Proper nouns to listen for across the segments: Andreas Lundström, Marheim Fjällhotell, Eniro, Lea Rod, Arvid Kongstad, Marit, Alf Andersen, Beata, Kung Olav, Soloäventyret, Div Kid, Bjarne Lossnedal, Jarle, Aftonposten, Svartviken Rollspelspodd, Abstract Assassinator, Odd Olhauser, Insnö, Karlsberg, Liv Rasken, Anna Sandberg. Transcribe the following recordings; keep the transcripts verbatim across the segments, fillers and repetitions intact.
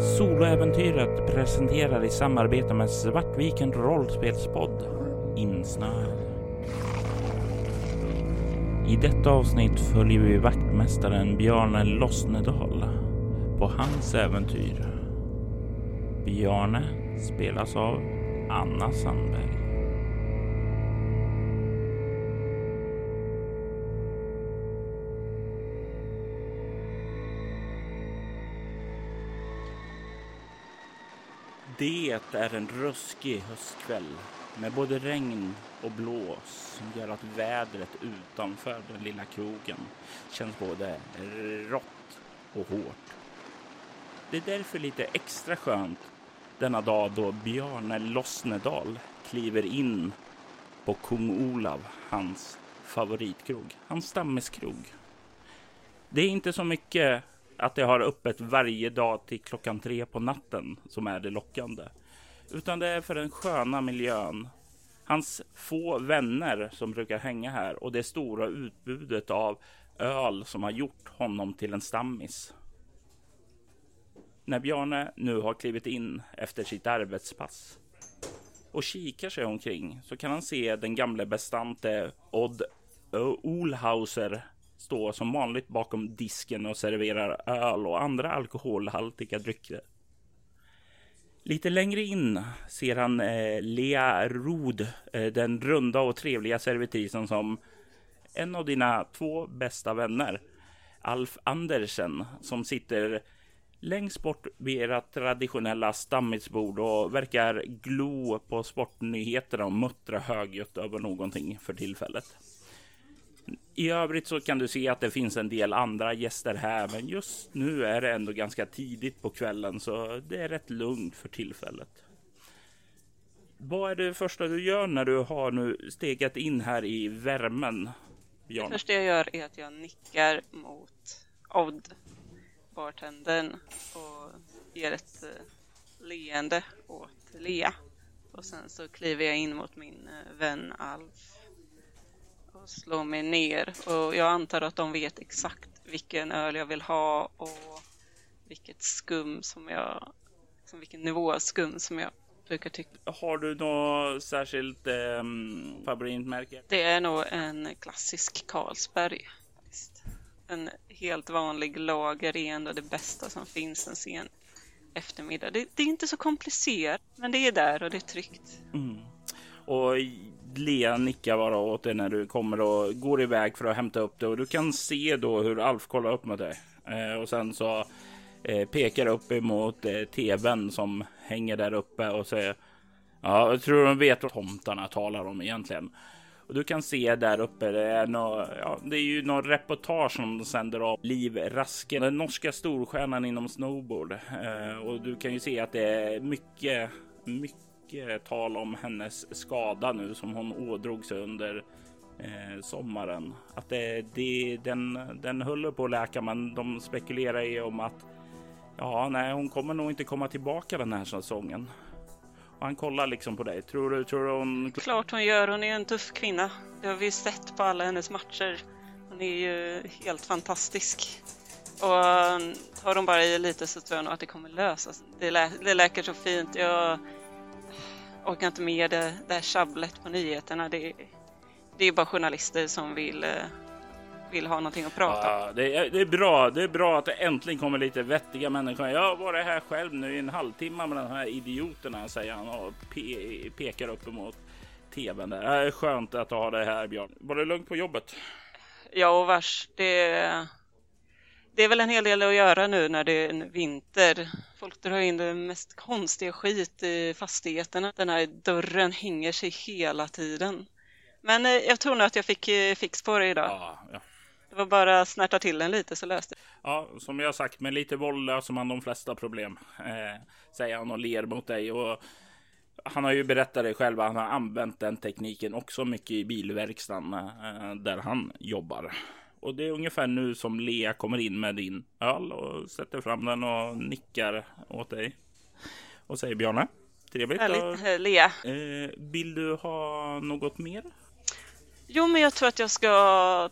Soloäventyret presenterar i samarbete med Svartviken Rollspelspodd Insnö. I detta avsnitt följer vi vaktmästaren Bjarne Lossnedal på hans äventyr. Bjarne spelas av Anna Sandberg. Det är en ruskig höstkväll med både regn och blås som gör att vädret utanför den lilla krogen känns både rått och hårt. Det är därför lite extra skönt denna dag då Bjarne Lossnedal kliver in på Kung Olav, hans favoritkrog, hans stammiskrog. Det är inte så mycket att det har öppet varje dag till klockan tre på natten som är det lockande, utan det är för den sköna miljön, hans få vänner som brukar hänga här och det stora utbudet av öl som har gjort honom till en stammis. När Bjarne nu har klivit in efter sitt arbetspass och kikar sig omkring så kan han se den gamle bestante Odd Olhauser står som vanligt bakom disken och serverar öl och andra alkoholhaltiga drycker. Lite längre in ser han eh, Lea Rod, eh, den runda och trevliga servitrisen som en av dina två bästa vänner, Alf Andersen, som sitter längst bort vid era traditionella stammisbord och verkar glo på sportnyheter och muttra högljutt över någonting för tillfället. I övrigt så kan du se att det finns en del andra gäster här, men just nu är det ändå ganska tidigt på kvällen så det är rätt lugnt för tillfället. Vad är det första du gör när du har nu stegat in här i värmen, Björn? Det första jag gör är att jag nickar mot Odd, bartendern, och ger ett leende åt Lea. Och sen så kliver jag in mot min vän Alf. Slå mig ner, och jag antar att de vet exakt vilken öl jag vill ha och vilket skum som jag, liksom vilken nivå av skum som jag brukar tycka. Har du något särskilt eh, favoritmärke? Det är nog en klassisk Karlsberg. En helt vanlig lager är ändå det bästa som finns en sen eftermiddag. Det, det är inte så komplicerat, men det är där och det är tryggt. Mm. Och Lea nickar bara åt dig när du kommer och går iväg för att hämta upp det. Och du kan se då hur Alf kollar upp med dig. Eh, och sen så eh, pekar upp emot eh, tvn som hänger där uppe och säger: ja, jag tror de vet vad tomtarna talar om egentligen. Och du kan se där uppe, det är, nå, ja, det är ju någon reportage som sänder av Liv Rasken, den norska storstjärnan inom snowboard. Eh, och du kan ju se att det är mycket, mycket tal om hennes skada nu som hon ådrog sig under eh, sommaren. Att det, det, den, den höll på att läka, men de spekulerar ju om att ja, nej, hon kommer nog inte komma tillbaka den här säsongen. Och han kollar liksom på dig. Tror du, tror du hon... Klart hon gör, hon är ju en tuff kvinna. Det har vi sett på alla hennes matcher. Hon är ju helt fantastisk. Och tar de bara i lite så tror jag nog att det kommer lösas. Det, lä- det läker så fint. Jag... Och inte med det där tjabblet på nyheterna. Det, det är bara journalister som vill, vill ha någonting att prata om. Ja, det, är, det, är bra, det är bra att det äntligen kommer lite vettiga människor. Jag har varit här själv nu i en halvtimme med de här idioterna, säger han och pe- pekar upp emot tvn där. Det är skönt att ha det här, Björn. Var det lugnt på jobbet? Ja, och vars. Det, det är väl en hel del att göra nu när det är en vinter. Folk drar in det mest konstiga skit i fastigheterna. Den här dörren hänger sig hela tiden. Men jag tror nog att jag fick fix på det idag. Ja, ja. Det var bara att snärta till den lite så löste det. Ja, som jag sagt, med lite våld löser man de flesta problem, eh, säger han och ler mot dig. Och han har ju berättat det själv, han har använt den tekniken också mycket i bilverkstaden eh, där han jobbar. Och det är ungefär nu som Lea kommer in med din öl och sätter fram den och nickar åt dig. Och säger: Bjarne, trevligt. Härligt, Lea. Eh, vill du ha något mer? Jo, men jag tror att jag ska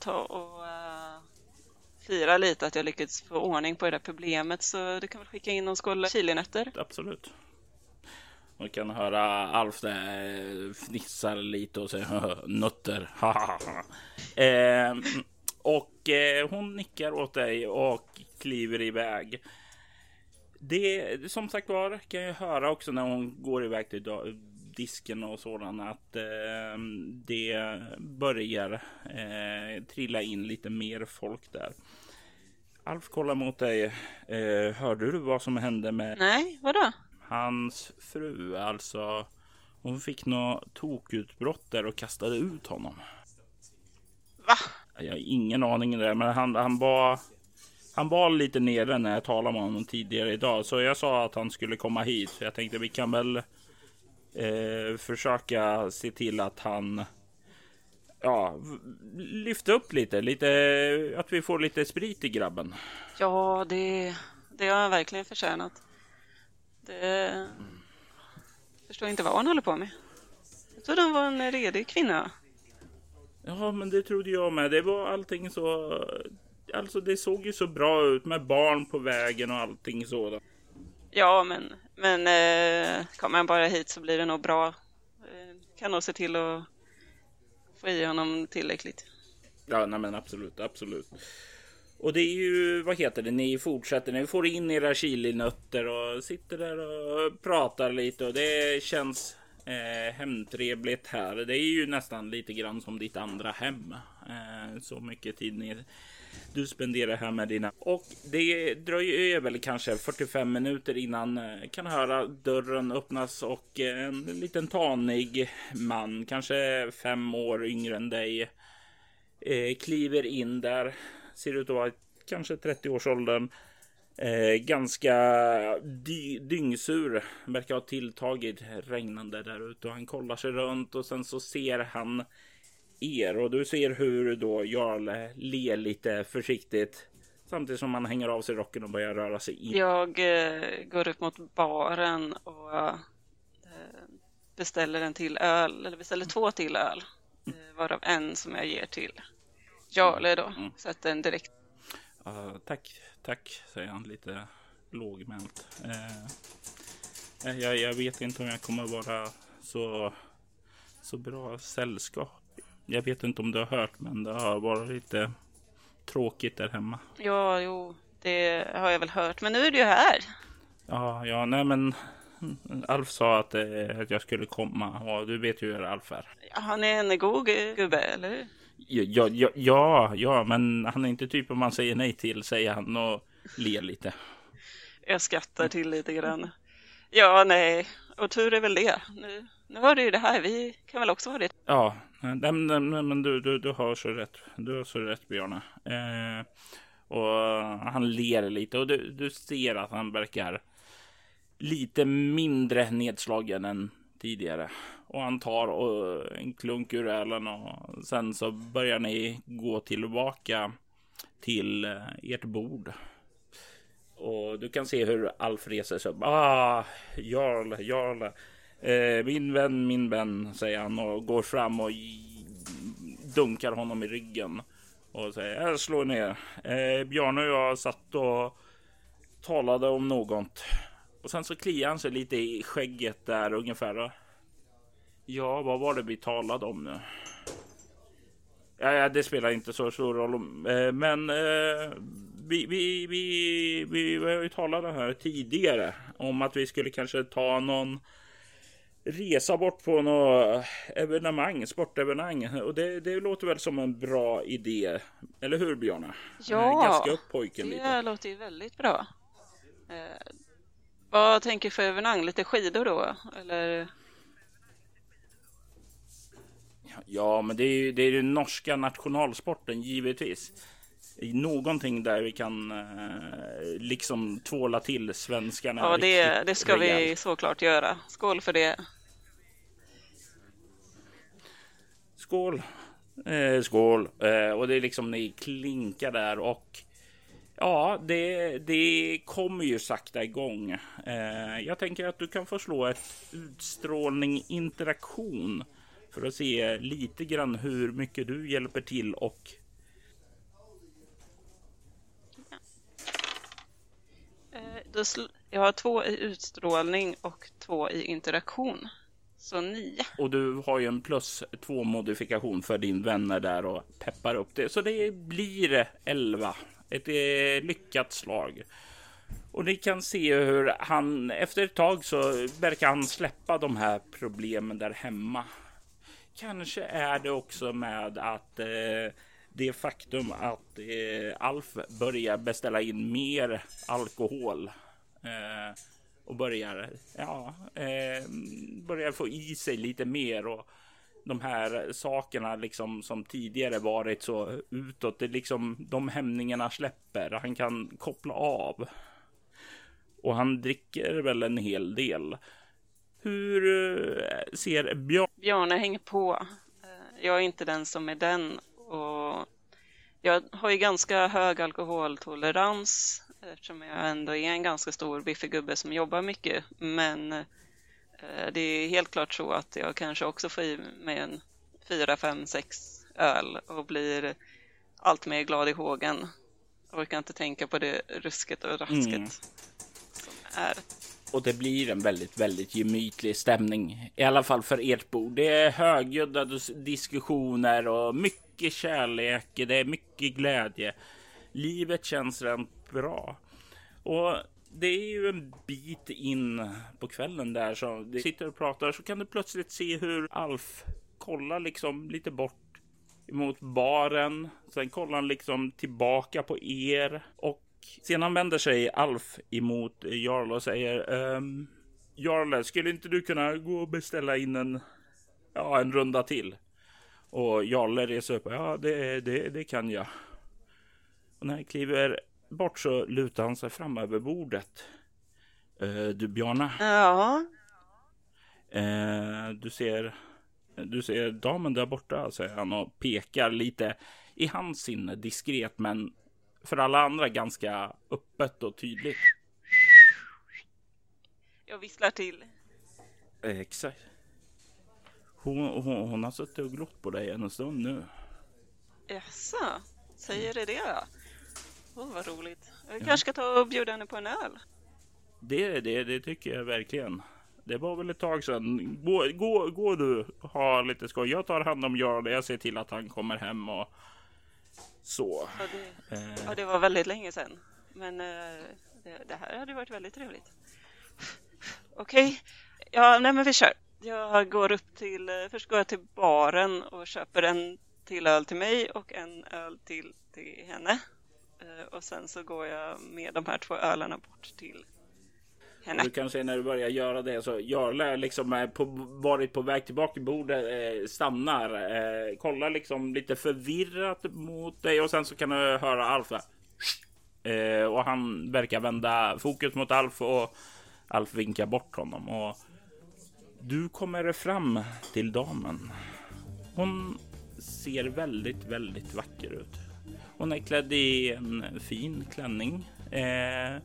ta och uh, fira lite att jag lyckats få ordning på det där problemet, så du kan väl skicka in någon skål chilinötter? Absolut. Man kan höra Alf där fnissar lite och säger nötter. eh, och eh, hon nickar åt dig och kliver iväg. Det som sagt var kan jag höra också när hon går iväg till disken och sådant, att eh, det börjar eh, trilla in lite mer folk där. Alf kollar mot dig. Eh, hörde du vad som hände med... Nej, vadå? Hans fru, alltså hon fick något tokutbrott där och kastade ut honom. Va? Jag har ingen aning där, men han, han var han var lite nere när jag talade med honom tidigare idag, så jag sa att han skulle komma hit, så jag tänkte vi kan väl eh, försöka se till att han ja, lyfta upp lite, lite att vi får lite sprit i grabben. Ja, det det har jag verkligen förtjänat. Det... Förstår inte vad hon håller på med. Jag trodde hon var en redig kvinna. Ja, men det trodde jag med. Det var allting så... Alltså, det såg ju så bra ut med barn på vägen och allting sådant. Ja, men... Men eh, kommer han bara hit så blir det nog bra. Kan nog se till att få i honom tillräckligt. Ja, nej men absolut, absolut. Och det är ju, vad heter det, ni fortsätter, ni får in era chilinötter och sitter där och pratar lite, och det känns eh, hemtrevligt här. Det är ju nästan lite grann som ditt andra hem, eh, så mycket tid ni, du spenderar här med dina. Och det dröjer väl kanske fyrtiofem minuter innan kan höra dörren öppnas och en liten tanig man, kanske fem år yngre än dig, eh, kliver in där. Ser ut att vara kanske trettio-årsåldern. Eh, ganska dy- dyngsur. Verkar ha tilltagit regnande där ute. Och han kollar sig runt och sen så ser han er. Och du ser hur då Jarle ler lite försiktigt. Samtidigt som han hänger av sig rocken och börjar röra sig in. Jag eh, går upp mot baren och eh, beställer en till öl. Eller beställer två till öl. Eh, varav en som jag ger till Jarle då, mm. Så att den direkt uh, Tack, tack säger han lite lågmält. uh, jag, jag vet inte om jag kommer vara så så bra sällskap. Jag vet inte om du har hört, men det har varit lite tråkigt där hemma. Ja, jo, det har jag väl hört, men nu är du ju här. uh, Ja, nej men Alf sa att, uh, att jag skulle komma. Och du vet ju hur Alf är. Ja, han är en god gubbe, eller hur? Ja, ja, ja, ja, men han är inte typen man säger nej till, säger han och ler lite. Jag skrattar till lite grann. Ja, nej, och tur är väl det. Nu, nu var det ju det här, vi kan väl också vara det. Ja, men, men, men du, du, du har så rätt, du har så rätt, Bjarne. Eh, och han ler lite och du, du ser att han verkar lite mindre nedslagen än tidigare. Och han tar och en klunk ur ölen och sen så börjar ni gå tillbaka till ert bord. Och du kan se hur Alf reser sig upp. Ah, Jarle, Jarle. Eh, min vän, min vän, säger han och går fram och dunkar honom i ryggen. Och säger, jag slår ner. Eh, Bjarne och jag satt och talade om något. Och sen så kliar han sig lite i skägget där ungefär. Ja, vad var det vi talade om nu? Ja, ja, det spelar inte så stor roll. Men eh, vi, vi, vi, vi, vi talade här tidigare om att vi skulle kanske ta någon resa bort på något evenemang, sportevenemang. Och det, det låter väl som en bra idé. Eller hur, Bjarne? Ja, ganska upp pojken det lite. Låter ju väldigt bra. Eh, vad tänker för evenemang? Lite skidor då? Eller... Ja, men det är ju det är den norska nationalsporten, givetvis. Någonting där vi kan eh, liksom tvåla till svenskarna. Ja, det, det ska rejäl. Vi såklart göra. Skål för det. Skål. Eh, skål. Eh, och det är liksom ni klinkar där och ja, det, det kommer ju sakta igång. Eh, jag tänker att du kan få slå ett utstrålning interaktion. För att se lite grann hur mycket du hjälper till och... sl- jag har två i utstrålning och två i interaktion. Så nio. Och du har ju en plus två modifikation för din vänner där och peppar upp det. Så det blir elva. Ett lyckat slag. Och ni kan se hur han efter ett tag så verkar han släppa de här problemen där hemma. Kanske är det också med att eh, det faktum att eh, Alf börjar beställa in mer alkohol eh, och börjar, ja, eh, börjar få i sig lite mer, och de här sakerna liksom som tidigare varit så utåt, det liksom, de hämningarna släpper, han kan koppla av. Och han dricker väl en hel del. Hur ser Björn? Bjarne hänger på. Jag är inte den som är den. Och jag har ju ganska hög alkoholtolerans, eftersom jag ändå är en ganska stor biffig gubbe som jobbar mycket. Men det är helt klart så att jag kanske också får i mig en fyra, fem, sex öl och blir allt mer glad i hågen. Jag orkar inte tänka på det rusket och rasket. Mm. Är. Och det blir en väldigt, väldigt gemytlig stämning. I alla fall för ert bord. Det är högljudda diskussioner och mycket kärlek. Det är mycket glädje. Livet känns rent bra. Och det är ju en bit in på kvällen där som du sitter och pratar, så kan du plötsligt se hur Alf kollar liksom lite bort mot baren. Sen kollar han liksom tillbaka på er, och sedan vänder sig Alf emot Jarle och säger: ehm, Jarle, skulle inte du kunna gå och beställa in en, ja, en runda till? Och Jarle reser upp. Ja, det, det, det kan jag. Och när han kliver bort så lutar han sig fram över bordet. Eh, du, Bjarne? Ja. Eh, du ser, du ser damen där borta, säger han och pekar lite i hans sinne diskret, men för alla andra ganska öppet och tydligt. Jag visslar till. Exakt. Hon, hon, hon har suttit och glott på dig en stund nu. Jaså, säger det det då? Åh, oh, vad roligt. Jag kanske ska ta och bjuda henne på en öl. Det, det, det tycker jag verkligen. Det var väl ett tag sedan. Gå, gå, gå du, ha lite skoj. Jag tar hand om Jarle, jag ser till att han kommer hem och... Så. Ja det, eh. ja, det var väldigt länge sedan. Men eh, det, det här hade varit väldigt trevligt. Okej. Okay. Ja, nej men vi kör. Jag går upp till, först går jag till baren och köper en till öl till mig och en öl till till henne. Eh, och sen så går jag med de här två ölarna bort till henne. Du kan se när du börjar göra det, så Jarle liksom på, varit på väg tillbaka i bordet, eh, stannar, eh, kollar liksom lite förvirrat mot dig, och sen så kan du höra Alf eh, och han verkar vända fokus mot Alf, och Alf vinkar bort honom, och du kommer fram till damen. Hon ser väldigt, väldigt vacker ut. Hon är klädd i en fin klänning. eh,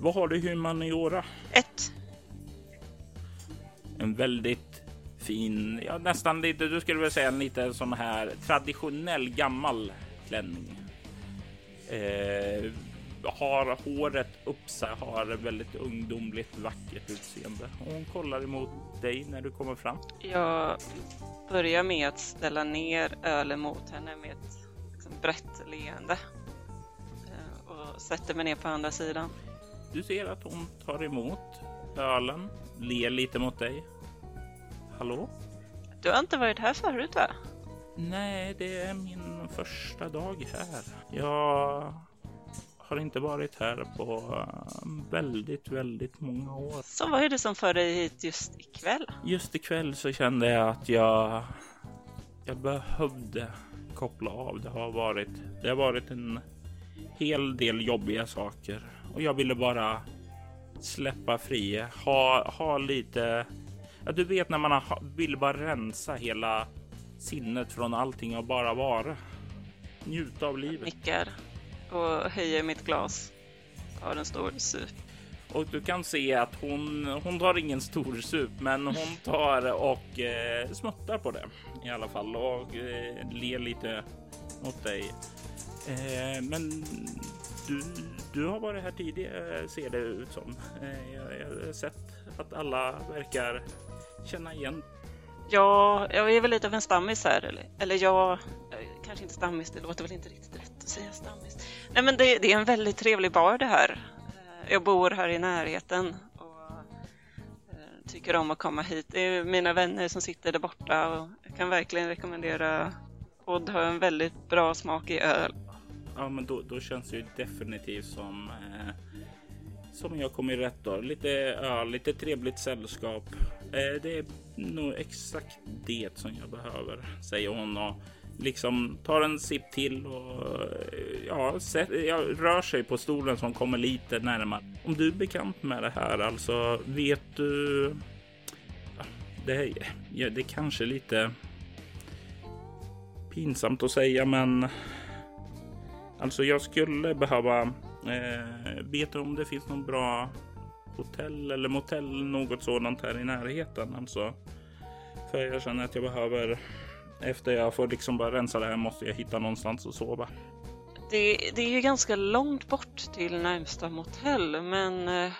Vad har du humaniora? Ett. En väldigt fin, ja, nästan lite, du skulle väl säga en lite sån här traditionell gammal klänning. Eh, har håret upp sig, har väldigt ungdomligt vackert utseende. Hon kollar emot dig när du kommer fram. Jag börjar med att ställa ner ölen mot henne med ett liksom brett leende. Eh, och sätter mig ner på andra sidan. Du ser att hon tar emot ölen, ler lite mot dig. Hallå? Du har inte varit här förut, va? Nej, det är min första dag här. Jag har inte varit här på väldigt, väldigt många år. Så vad är det som för dig hit just ikväll? Just ikväll så kände jag att jag, jag behövde koppla av. Det har varit, det har varit en hel del jobbiga saker. Och jag ville bara släppa fri. Ha, ha lite... Ja, du vet när man har, vill bara rensa hela sinnet från allting och bara vara. Njuta av livet. Jag nickar och höjer mitt glas. Har en stor sup. Och du kan se att hon, hon tar ingen stor sup, men hon tar och eh, smuttar på det i alla fall. Och eh, ler lite åt dig. Eh, men du... Du har varit här tidigare, ser det ut som. Jag har sett att alla verkar känna igen. Ja, jag är väl lite av en stammis här. Eller, eller jag, kanske inte stammis, det låter väl inte riktigt rätt att säga stammis. Nej, men det, det är en väldigt trevlig bar det här. Jag bor här i närheten och tycker om att komma hit. Det är mina vänner som sitter där borta och jag kan verkligen rekommendera. Odd har en väldigt bra smak i öl. Ja, men då, då känns det ju definitivt som eh, som jag kommer i rätt av. Lite, ja, lite trevligt sällskap. Eh, det är nog exakt det som jag behöver, säger hon och liksom tar en sipp till och ja, set, ja, rör sig på stolen som kommer lite närmare. Om du är bekant med det här, alltså vet du... Det, ja, det är kanske lite pinsamt att säga, men... Alltså jag skulle behöva eh, veta om det finns någon bra hotell eller motell, något sådant här i närheten. Alltså, för jag känner att jag behöver, efter jag får liksom bara rensa det här, måste jag hitta någonstans att sova. Det, det är ju ganska långt bort till närmsta motell, men eh,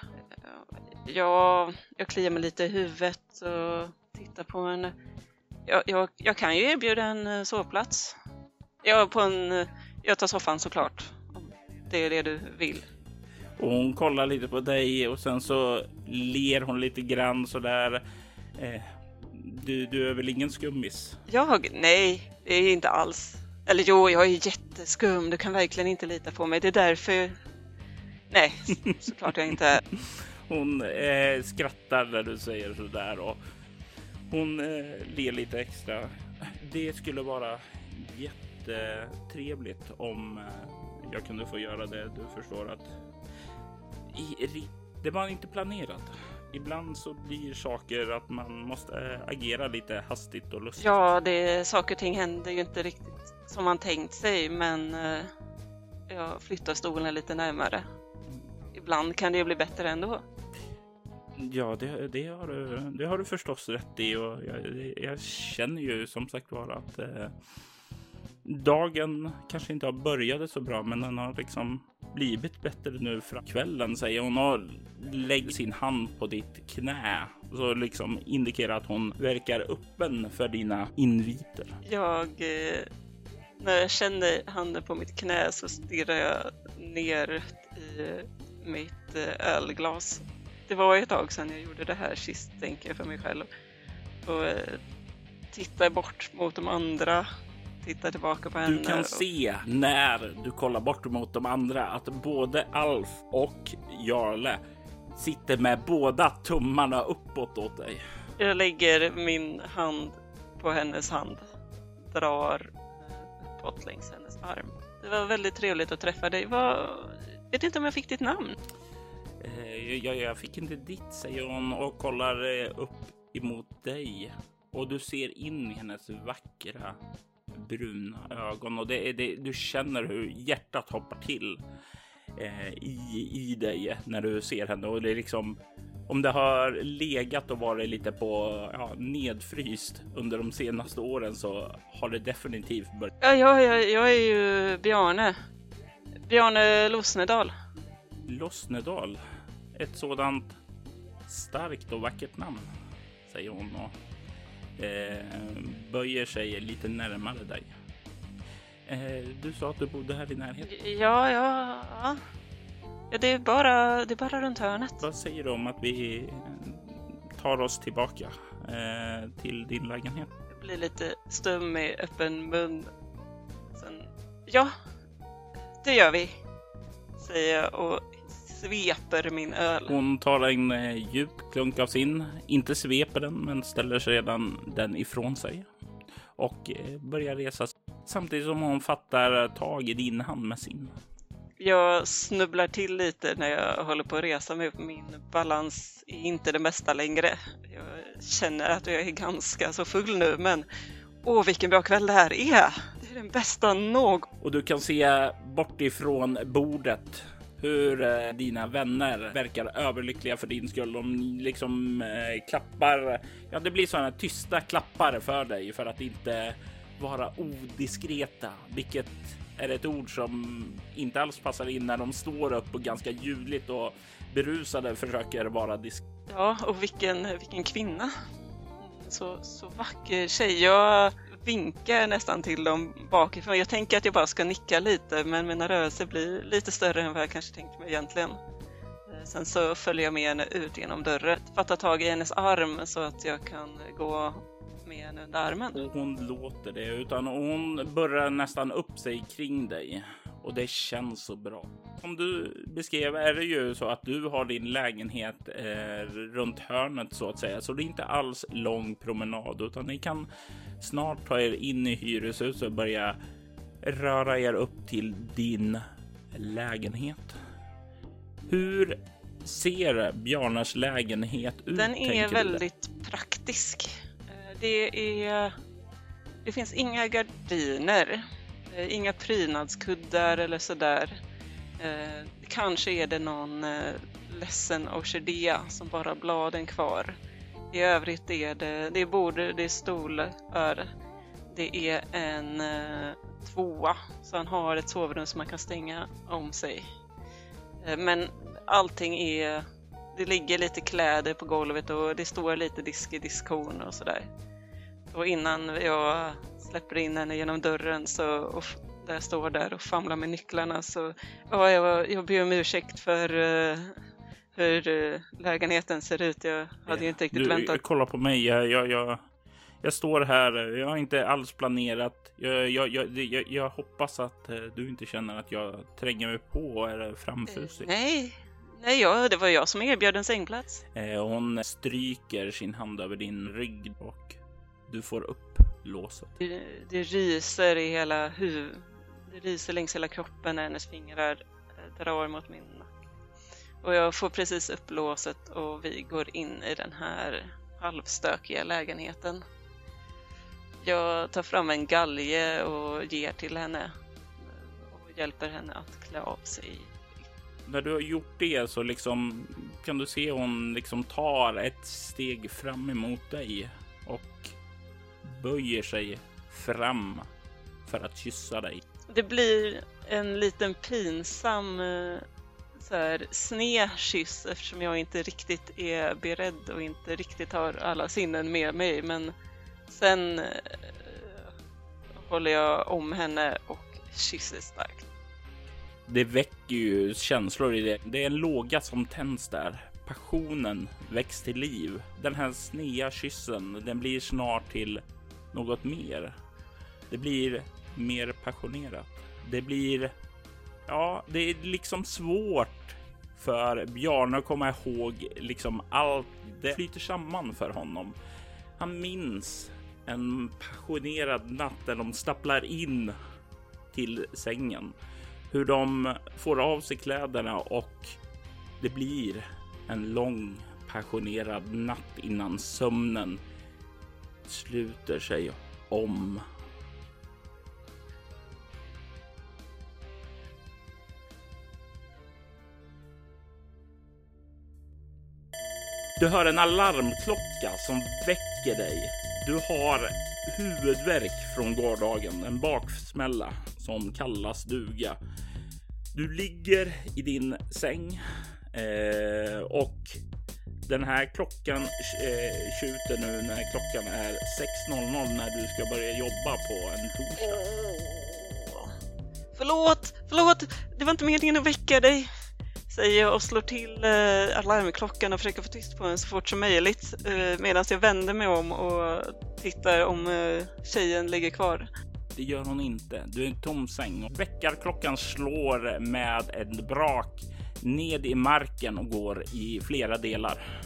jag, jag kliar mig lite i huvudet och tittar på en... Jag, jag, jag kan ju erbjuda en sovplats. Jag på en... Jag tar soffan såklart, om det är det du vill. Och hon kollar lite på dig och sen så ler hon lite grann sådär. Eh, du, du är väl ingen skummis? Jag? Nej, det är inte alls. Eller jo, jag är jätteskum. Du kan verkligen inte lita på mig. Det är därför... Nej, såklart jag inte är. Hon eh, skrattar när du säger sådär och hon eh, ler lite extra. Det skulle vara jätte... trevligt om jag kunde få göra det. Du förstår att det var inte planerat. Ibland så blir saker att man måste agera lite hastigt och lustigt. Ja, det, saker och ting händer ju inte riktigt som man tänkt sig, men jag flyttar stolen lite närmare. Ibland kan det ju bli bättre ändå. Ja, det, det, har, du, det har du förstås rätt i och jag, jag känner ju som sagt bara att dagen kanske inte har börjat så bra, men den har liksom blivit bättre nu för kvällen, säger hon och lägger sin hand på ditt knä så liksom indikerar att hon verkar öppen för dina inviter. Jag, när jag känner handen på mitt knä så stirrar jag ner i mitt ölglas. Det var ett tag sedan jag gjorde det här sist, tänker jag för mig själv, och tittar bort mot de andra. Titta tillbaka på henne. Du kan och... se när du kollar bort mot de andra att både Alf och Jarle sitter med båda tummarna uppåt åt dig. Jag lägger min hand på hennes hand, drar uppåt längs hennes arm. Det var väldigt trevligt att träffa dig. Var... Vet inte om jag fick ditt namn? Jag, jag fick inte ditt, säger hon och kollar upp emot dig. Och du ser in i hennes vackra bruna ögon och det, det, du känner hur hjärtat hoppar till eh, i, i dig när du ser henne. Och det är liksom, om det har legat och varit lite på ja, nedfryst under de senaste åren så har det definitivt börjat. Ja, jag, jag, jag är ju Bjarne. Bjarne Lossnedal. Lossnedal. Ett sådant starkt och vackert namn, säger hon och Eh, böjer sig lite närmare dig. Eh, du sa att du bodde här i närheten. Ja, ja, ja. Det är bara, det är bara runt hörnet. Vad säger du om att vi tar oss tillbaka eh, till din lägenhet? Jag blir lite stum med öppen mun. Sen, ja, det gör vi, säger jag och sveper min öl. Hon tar en eh, djup klunk av sin. Inte sveper den, men ställer sedan den ifrån sig. Och eh, börjar resa samtidigt som hon fattar tag i din hand med sin. Jag snubblar till lite när jag håller på att resa mig. Min balans är inte det mesta längre. Jag känner att jag är ganska så full nu, men åh, vilken bra kväll det här är. Det är den bästa nog. Och du kan se bort ifrån bordet hur dina vänner verkar överlyckliga för din skull. De liksom eh, klappar. Ja, det blir sådana tysta klappar för dig för att inte vara odiskreta, vilket är ett ord som inte alls passar in när de står upp och ganska ljudligt och berusade försöker vara disk. Ja, och vilken, vilken kvinna. Så, så vacker tjej. Jag vinkar nästan till dem bakifrån. Jag tänker att jag bara ska nicka lite, men mina rörelser blir lite större än vad jag kanske tänkte mig egentligen. Sen så följer jag med henne ut genom dörren. Fattar tag i hennes arm så att jag kan gå med henne under armen. Och hon låter det, utan hon börjar nästan upp sig kring dig. Och det känns så bra. Som du beskrev är det ju så att du har din lägenhet eh, runt hörnet så att säga. Så det är inte alls lång promenad, utan ni kan snart ta er in i hyreshuset och börja röra er upp till din lägenhet. Hur ser Bjarnes lägenhet ut? Den är väldigt praktisk. Det är... Det finns inga gardiner. Inga prydnadskuddar eller sådär. Eh, kanske är det någon eh, ledsen orkidé som bara har bladen kvar. I övrigt är det, det är bord, det är stolar. Det är en eh, tvåa. Så han har ett sovrum som man kan stänga om sig. Eh, men allting är... Det ligger lite kläder på golvet och det står lite disk i diskhorn och sådär. Och innan jag släpper in henne genom dörren så, och där står där och famlar med nycklarna, så ja, jag, jag ber om ursäkt för uh, hur uh, lägenheten ser ut. Jag hade ju inte riktigt du, väntat. Kolla på mig, jag, jag, jag, jag står här, jag har inte alls planerat. Jag, jag, jag, jag, jag hoppas att du inte känner att jag tränger mig på eller framfusig. Nej. Nej, ja, det var jag som erbjöd en sängplats. Hon stryker sin hand över din rygg och du får upp låset. Det, det ryser i hela huvudet. Det ryser längs hela kroppen när hennes fingrar drar mot min nack. Och jag får precis upp låset och vi går in i den här halvstökiga lägenheten. Jag tar fram en galge och ger till henne. Och hjälper henne att klä av sig. När du har gjort det så liksom kan du se hon liksom tar ett steg fram emot dig och böjer sig fram för att kyssa dig. Det blir en liten pinsam så här, sned kyss eftersom jag inte riktigt är beredd och inte riktigt har alla sinnen med mig. Men sen eh, håller jag om henne och kysser starkt. Det väcker ju känslor i det. Det är en låga som tänds där. Passionen väcks till liv. Den här snea kyssen, den blir snart till något mer. Det blir mer passionerat. Det blir... Ja, det är liksom svårt för Bjarne att komma ihåg liksom allt. Det flyter samman för honom. Han minns en passionerad natt där de stapplar in till sängen. Hur de får av sig kläderna och det blir en lång passionerad natt innan sömnen sluter sig om. Du hör en alarmklocka som väcker dig. Du har huvudvärk från gårdagen, en baksmälla som kallas duga. Du ligger i din säng eh, och den här klockan eh, tjuter nu när klockan är sex när du ska börja jobba på en torsdag. Oh. Förlåt, förlåt, det var inte meningen att väcka dig, säger jag och slår till eh, alarmklockan och försöker få tyst på den så fort som möjligt eh, medan jag vänder mig om och tittar om eh, tjejen ligger kvar. Det gör hon inte. Du är en tom säng. Väckarklockan slår med ett brak ned i marken och går i flera delar.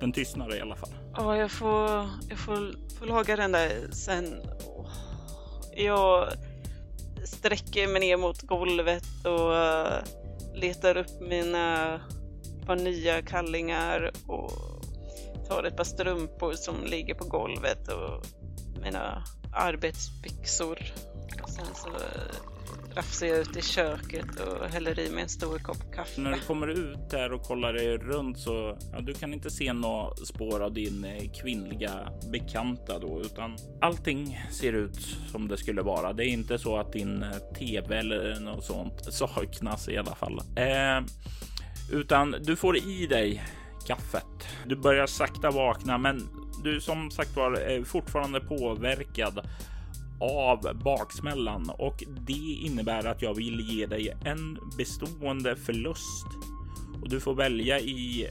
Den tystnar i alla fall. Ja, jag får, jag får, får laga den där sen. Jag sträcker mig ner mot golvet och letar upp mina par nya kallingar och tar ett par strumpor som ligger på golvet och mina arbetsbyxor. Sen så rafsar jag ut i köket och häller i mig en stor kopp kaffe. När du kommer ut här och kollar dig runt så ja, du kan inte se några spår av din kvinnliga bekanta då, utan allting ser ut som det skulle vara. Det är inte så att din tv eller något sånt saknas i alla fall. Eh, utan du får i dig kaffet. Du börjar sakta vakna, men du som sagt var fortfarande påverkad av baksmällan, och det innebär att jag vill ge dig en bestående förlust, och du får välja i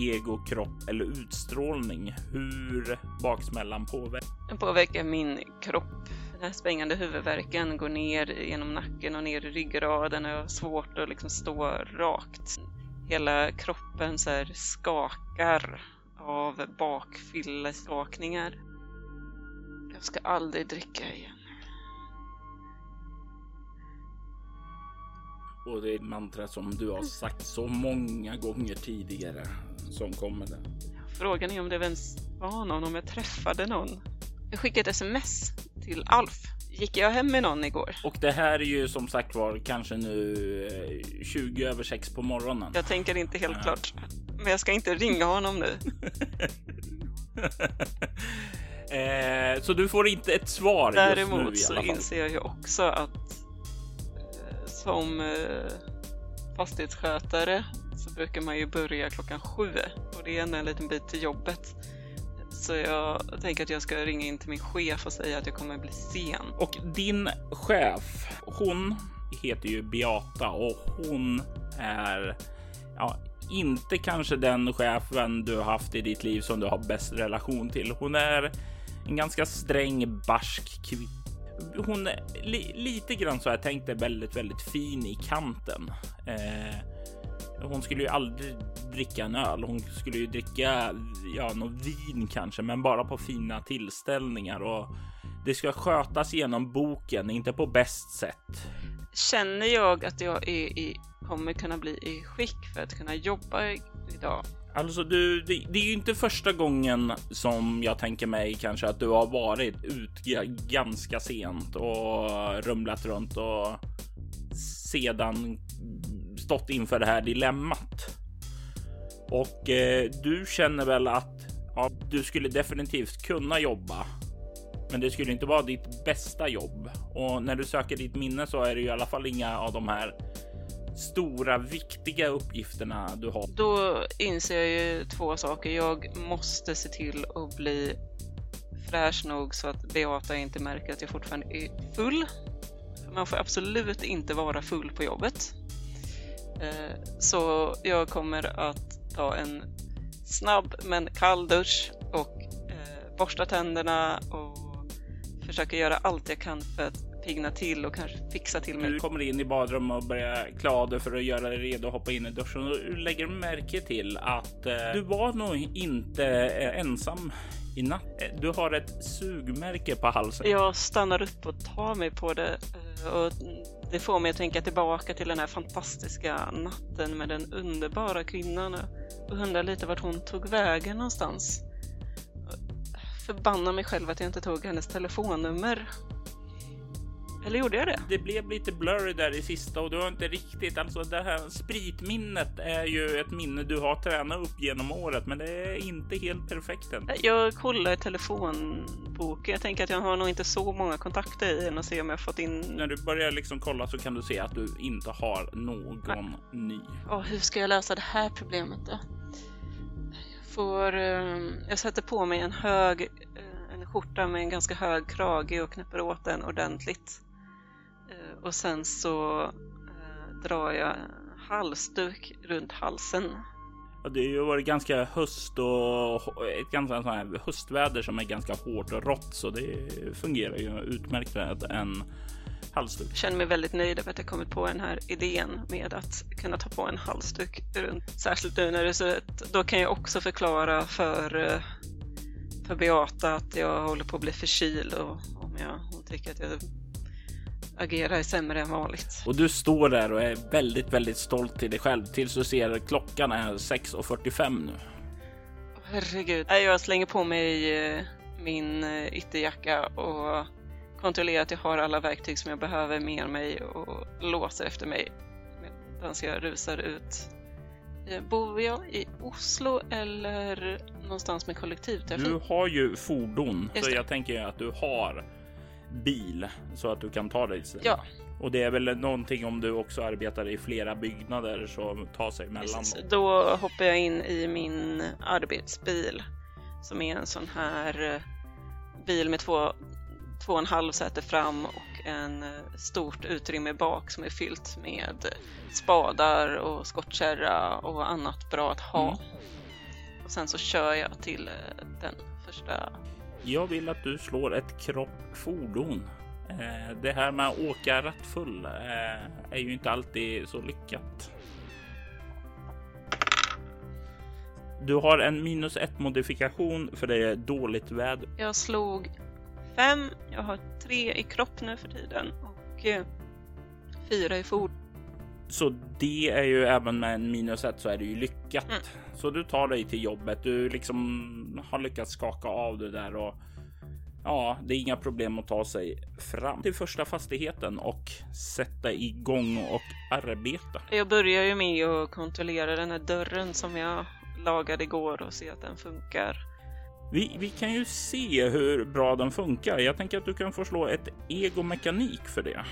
ego, kropp eller utstrålning hur baksmällan påverkar. Den påverkar min kropp. Den här spängande huvudvärken går ner genom nacken och ner i ryggraden, och jag har svårt att liksom stå rakt. Hela kroppen så här skakar av bakfylleskakningar. Jag ska aldrig dricka igen. Och det är ett mantra som du har sagt så många gånger tidigare som kommer där. Frågan är om det ens var någon, om jag träffade någon. Jag skickade ett sms till Alf. Gick jag hem med någon igår? Och det här är ju som sagt var kanske nu tjugo över sex på morgonen. Jag tänker inte helt äh. klart. Men jag ska inte ringa honom nu. Eh, så du får inte ett svar. Däremot just nu, så inser jag ju också att eh, som eh, fastighetsskötare så brukar man ju börja klockan sju, och det är en liten bit till jobbet. Så jag tänker att jag ska ringa in till min chef och säga att jag kommer bli sen. Och din chef, hon heter ju Beata, och hon är ja, inte kanske den chefen du har haft i ditt liv som du har bäst relation till. Hon är en ganska sträng, barsk kvinna. Hon är li- lite grann så jag tänkte väldigt, väldigt fin i kanten. Eh, hon skulle ju aldrig dricka en öl. Hon skulle ju dricka ja, något vin kanske, men bara på fina tillställningar. Och det ska skötas genom boken, inte på bäst sätt. Känner jag att jag är i, kommer kunna bli i skick för att kunna jobba idag? Alltså du, det, det är ju inte första gången som jag tänker mig kanske att du har varit ute ganska sent och rumlat runt och sedan stått inför det här dilemmat. Och eh, du känner väl att ja, du skulle definitivt kunna jobba, men det skulle inte vara ditt bästa jobb. Och när du söker ditt minne så är det ju i alla fall inga av de här stora, viktiga uppgifterna du har. Då inser jag ju två saker. Jag måste se till att bli fräsch nog så att Beata inte märker att jag fortfarande är full. För man får absolut inte vara full på jobbet. Så jag kommer att ta en snabb men kall dusch och borsta tänderna och försöker göra allt jag kan för att pigna till och kanske fixa till mig. Du kommer in i badrummet och börjar klada för att göra dig redo och hoppa in i duschen. Och du lägger märke till att eh, du var nog inte eh, ensam i natt. Du har ett sugmärke på halsen. Jag stannar upp och tar mig på det. Och det får mig att tänka tillbaka till den här fantastiska natten med den underbara kvinnan. Och undrar lite vart hon tog vägen någonstans. Förbanna mig själv att jag inte tog hennes telefonnummer. Eller gjorde jag det? Det blev lite blurry där i sista, och du har inte riktigt, alltså det här spritminnet är ju ett minne du har tränat upp genom året, men det är inte helt perfekt än. Jag kollar telefonboken. Jag tänker att jag har nog inte så många kontakter i den, och se om jag fått in. När du börjar liksom kolla så kan du se att du inte har någon Nej. ny. Åh, hur ska jag lösa det här problemet då? Får, jag sätter på mig en hög en skjorta med en ganska hög krage och knäpper åt den ordentligt. Och sen så drar jag halsduk runt halsen. Det har ju varit ganska höst och ett ganska sån här höstväder som är ganska hårt och rått, så det fungerar ju utmärkt med en halsduk. Jag känner mig väldigt nöjd över att jag kommit på den här idén med att kunna ta på en halsduk runt. Särskilt nu när det är så att då kan jag också förklara för, för Beata att jag håller på att bli förkyld, och om jag, hon tycker att jag agerar sämre än vanligt. Och du står där och är väldigt, väldigt stolt till dig själv tills du ser klockan är sex och fyrtiofem nu. Herregud. Jag slänger på mig min ytterjacka och kontrollerar att jag har alla verktyg som jag behöver med mig och låser efter mig medan jag rusar ut. Bor jag i Oslo eller någonstans med kollektivtrafik? Du har ju fordon, så jag tänker att du har bil så att du kan ta dig till. Ja. Och det är väl någonting om du också arbetar i flera byggnader så ta sig mellan. Precis. Då hoppar jag in i min arbetsbil som är en sån här bil med två, två och en halv säte fram och en stort utrymme bak som är fyllt med spadar och skottkärra och annat bra att ha. Mm. Och sen så kör jag till den första. Jag vill att du slår ett kroppfordon. Det här med att åka rattfull är ju inte alltid så lyckat. Du har en minus ett modifikation för det är dåligt väder. Jag slog fem, jag har tre i kropp nu för tiden och fyra i fot. Så det är ju även med en minus ett så är det ju lyckat. Mm. Så du tar dig till jobbet, du liksom har lyckats skaka av det där och ja, det är inga problem att ta sig fram till första fastigheten och sätta igång och arbeta. Jag börjar ju med att kontrollera den här dörren som jag lagade igår och se att den funkar. Vi, vi kan ju se hur bra den funkar. Jag tänker att du kan få slå ett egomekanik för det.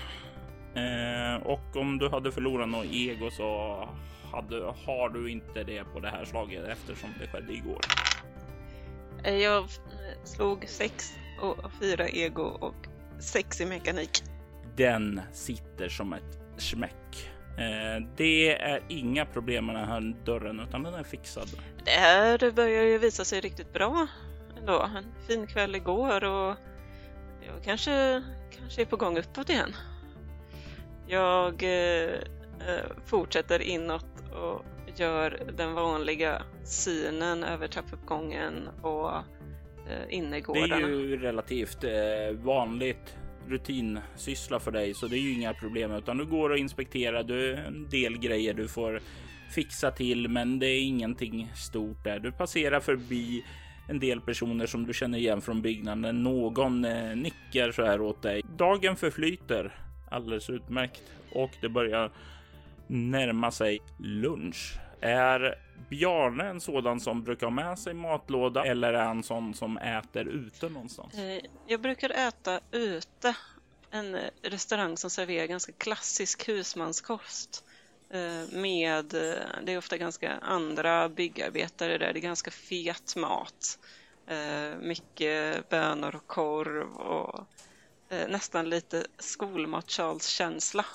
Eh, och om du hade förlorat något ego så hade, har du inte det på det här slaget eftersom det skedde igår. Jag slog sex och fyra ego och sex i mekanik. Den sitter som ett smäck. Det är inga problem med den här dörren utan den är fixad. Det här börjar ju visa sig riktigt bra ändå. En fin kväll igår och jag kanske, kanske är på gång uppåt igen. Jag eh, fortsätter inåt och gör den vanliga synen över trappuppgången och eh, innergårdarna. Det är ju relativt eh, vanligt rutinsyssla för dig så det är ju inga problem utan du går och inspekterar, du en del grejer du får fixa till men det är ingenting stort där. Du passerar förbi en del personer som du känner igen från byggnaden, någon eh, nickar så här åt dig. Dagen förflyter alldeles utmärkt och det börjar närma sig lunch. Är Bjarne en sådan som brukar ha med sig matlåda eller är han sån som äter ute någonstans? Jag brukar äta ute. En restaurang som serverar ganska klassisk husmanskost. Med, det är ofta ganska andra byggarbetare där. Det är ganska fet mat. Mycket bönor och korv och nästan lite skolmatsalskänsla.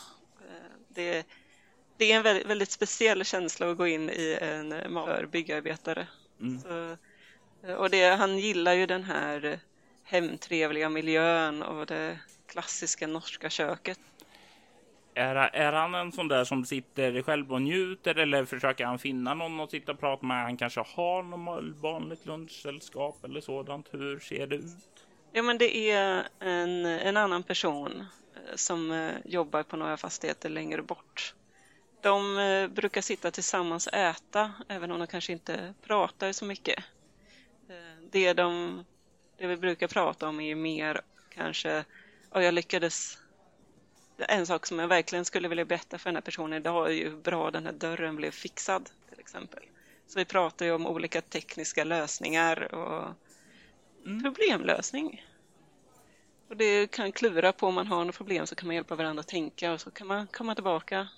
Det är Det är en väldigt, väldigt speciell känsla att gå in i en matbyggarbetare. Mm. Så, och det, han gillar ju den här hemtrevliga miljön och det klassiska norska köket. Är, är han en sån där som sitter själv och njuter eller försöker han finna någon att sitta och prata med? Han kanske har något vanligt lunchsällskap eller sådant. Hur ser det ut? Ja, men det är en, en annan person som jobbar på några fastigheter längre bort. De eh, brukar sitta tillsammans och äta, även om de kanske inte pratar så mycket. Eh, det, de, det vi brukar prata om är mer kanske, ja, jag lyckades, en sak som jag verkligen skulle vilja berätta för den här personen idag är ju hur bra den här dörren blev fixad till exempel. Så vi pratar ju om olika tekniska lösningar och mm. problemlösning. Och det kan klura på om man har något problem så kan man hjälpa varandra att tänka och så kan man komma tillbaka.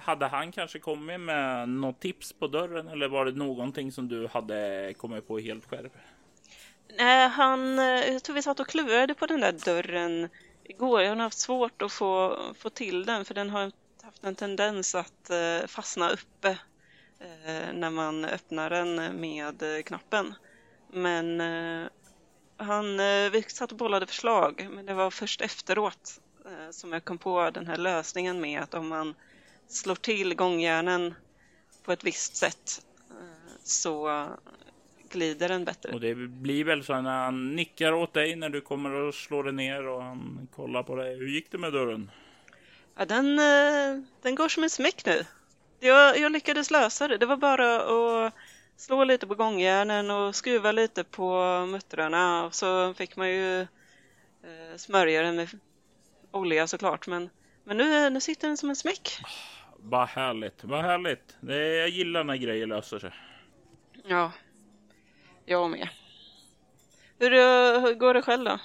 Hade han kanske kommit med något tips på dörren eller var det någonting som du hade kommit på helt själv? Nej, han, jag tror vi satt och klurade på den där dörren igår. Jag har haft svårt att få, få till den för den har haft en tendens att fastna uppe när man öppnar den med knappen. Men han, vi satt och bollade förslag men det var först efteråt som jag kom på den här lösningen med att om man slår till gångjärnen på ett visst sätt så glider den bättre. Och det blir väl så när han nickar åt dig när du kommer och slår den ner och han kollar på dig. Hur gick det med dörren? Ja, den, den går som en smäck nu. Jag, jag lyckades lösa det. Det var bara att slå lite på gångjärnen och skruva lite på muttrarna. Och så fick man ju eh, smörjer den med olja såklart. Men, men nu, nu sitter den som en smäck. Oh, vad härligt, vad härligt. Det, jag gillar när grejer löser sig. Ja, jag med. Hur, hur går det själv då?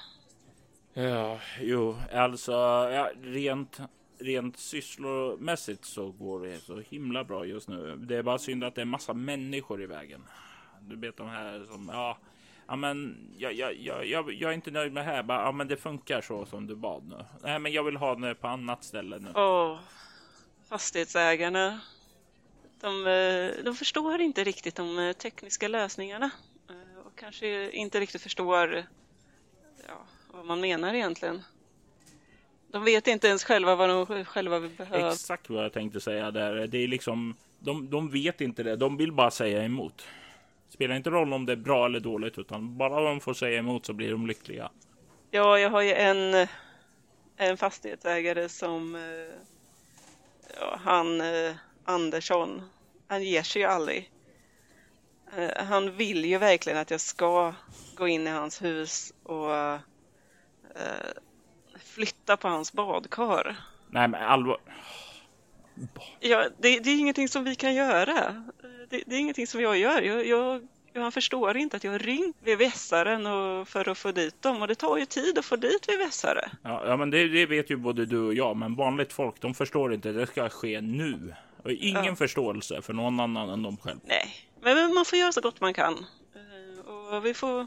Ja, jo, alltså ja, rent... Rent sysslomässigt så går det så himla bra just nu. Det är bara synd att det är en massa människor i vägen. Du vet de här som, ja, ja men jag, jag, jag, jag, jag är inte nöjd med det här. Bara, ja men det funkar så som du bad nu. Nej men jag vill ha det på annat ställe nu. Åh, oh, fastighetsägarna. De, de förstår inte riktigt de tekniska lösningarna. Och kanske inte riktigt förstår ja, vad man menar egentligen. De vet inte ens själva vad de själva behöver. Exakt vad jag tänkte säga där. Det är liksom, de, de vet inte det. De vill bara säga emot. Spelar inte roll om det är bra eller dåligt. Utan bara om de får säga emot så blir de lyckliga. Ja, jag har ju en, en fastighetsägare som... Ja, han, Andersson. Han ger sig ju aldrig. Han vill ju verkligen att jag ska gå in i hans hus och... flytta på hans badkar. Nej men allvar. Ja, det, det är ingenting som vi kan göra. Det, det är ingenting som jag gör. Jag, jag, han förstår inte att jag har ringt V V S-aren och för att få dit dem. Och det tar ju tid att få dit V V S-are. Ja, ja men det, det vet ju både du och jag. Men vanligt folk, de förstår inte. Det ska ske nu. Och ingen ja. förståelse för någon annan än de själv. Nej, men man får göra så gott man kan. Och vi får...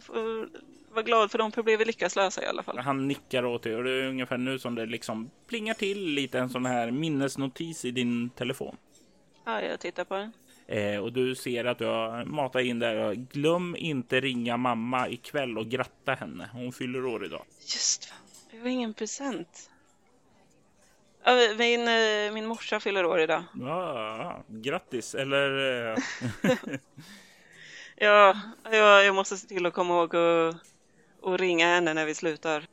får var glad för de problem vi lyckas lösa i alla fall. Han nickar åt dig och det är ungefär nu som det liksom plingar till lite en sån här minnesnotis i din telefon. Ja, jag tittar på den. Eh, och du ser att jag matar in där. Glöm inte ringa mamma ikväll och gratta henne. Hon fyller år idag. Just det. Det var ingen present. Min, min morsa fyller år idag. Ja, grattis. Eller... ja, jag, jag måste se till att komma ihåg och... Och ringa henne när vi slutar.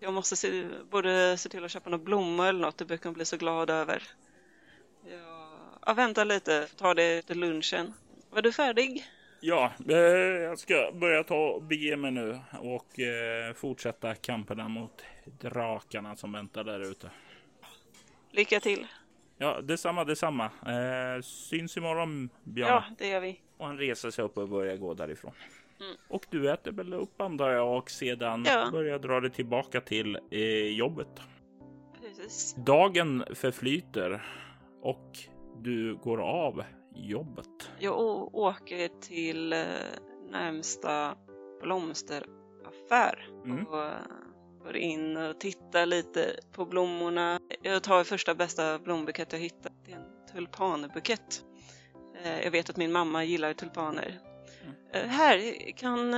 Jag måste se, både se till att köpa några blommor eller något. Det brukar hon bli så glad över. Ja, ja vänta lite. Ta det till lunchen. Var du färdig? Ja, eh, jag ska börja ta bege mig nu. Och eh, fortsätta kampen mot drakarna som väntar där ute. Lycka till. Ja, detsamma, detsamma. Eh, syns imorgon, Björn. Ja, det gör vi. Och han reser sig upp och börjar gå därifrån. Mm. Och du äter väl upp antar jag och sedan ja. börjar dra dig tillbaka till eh, jobbet. Precis. Dagen förflyter och du går av jobbet. Jag å- åker till eh, närmsta blomsteraffär mm. och uh, går in och tittar lite på blommorna. Jag tar första bästa blombukett jag hittar. Det är en tulpanbukett. Eh, jag vet att min mamma gillar tulpaner. Mm. Här, kan,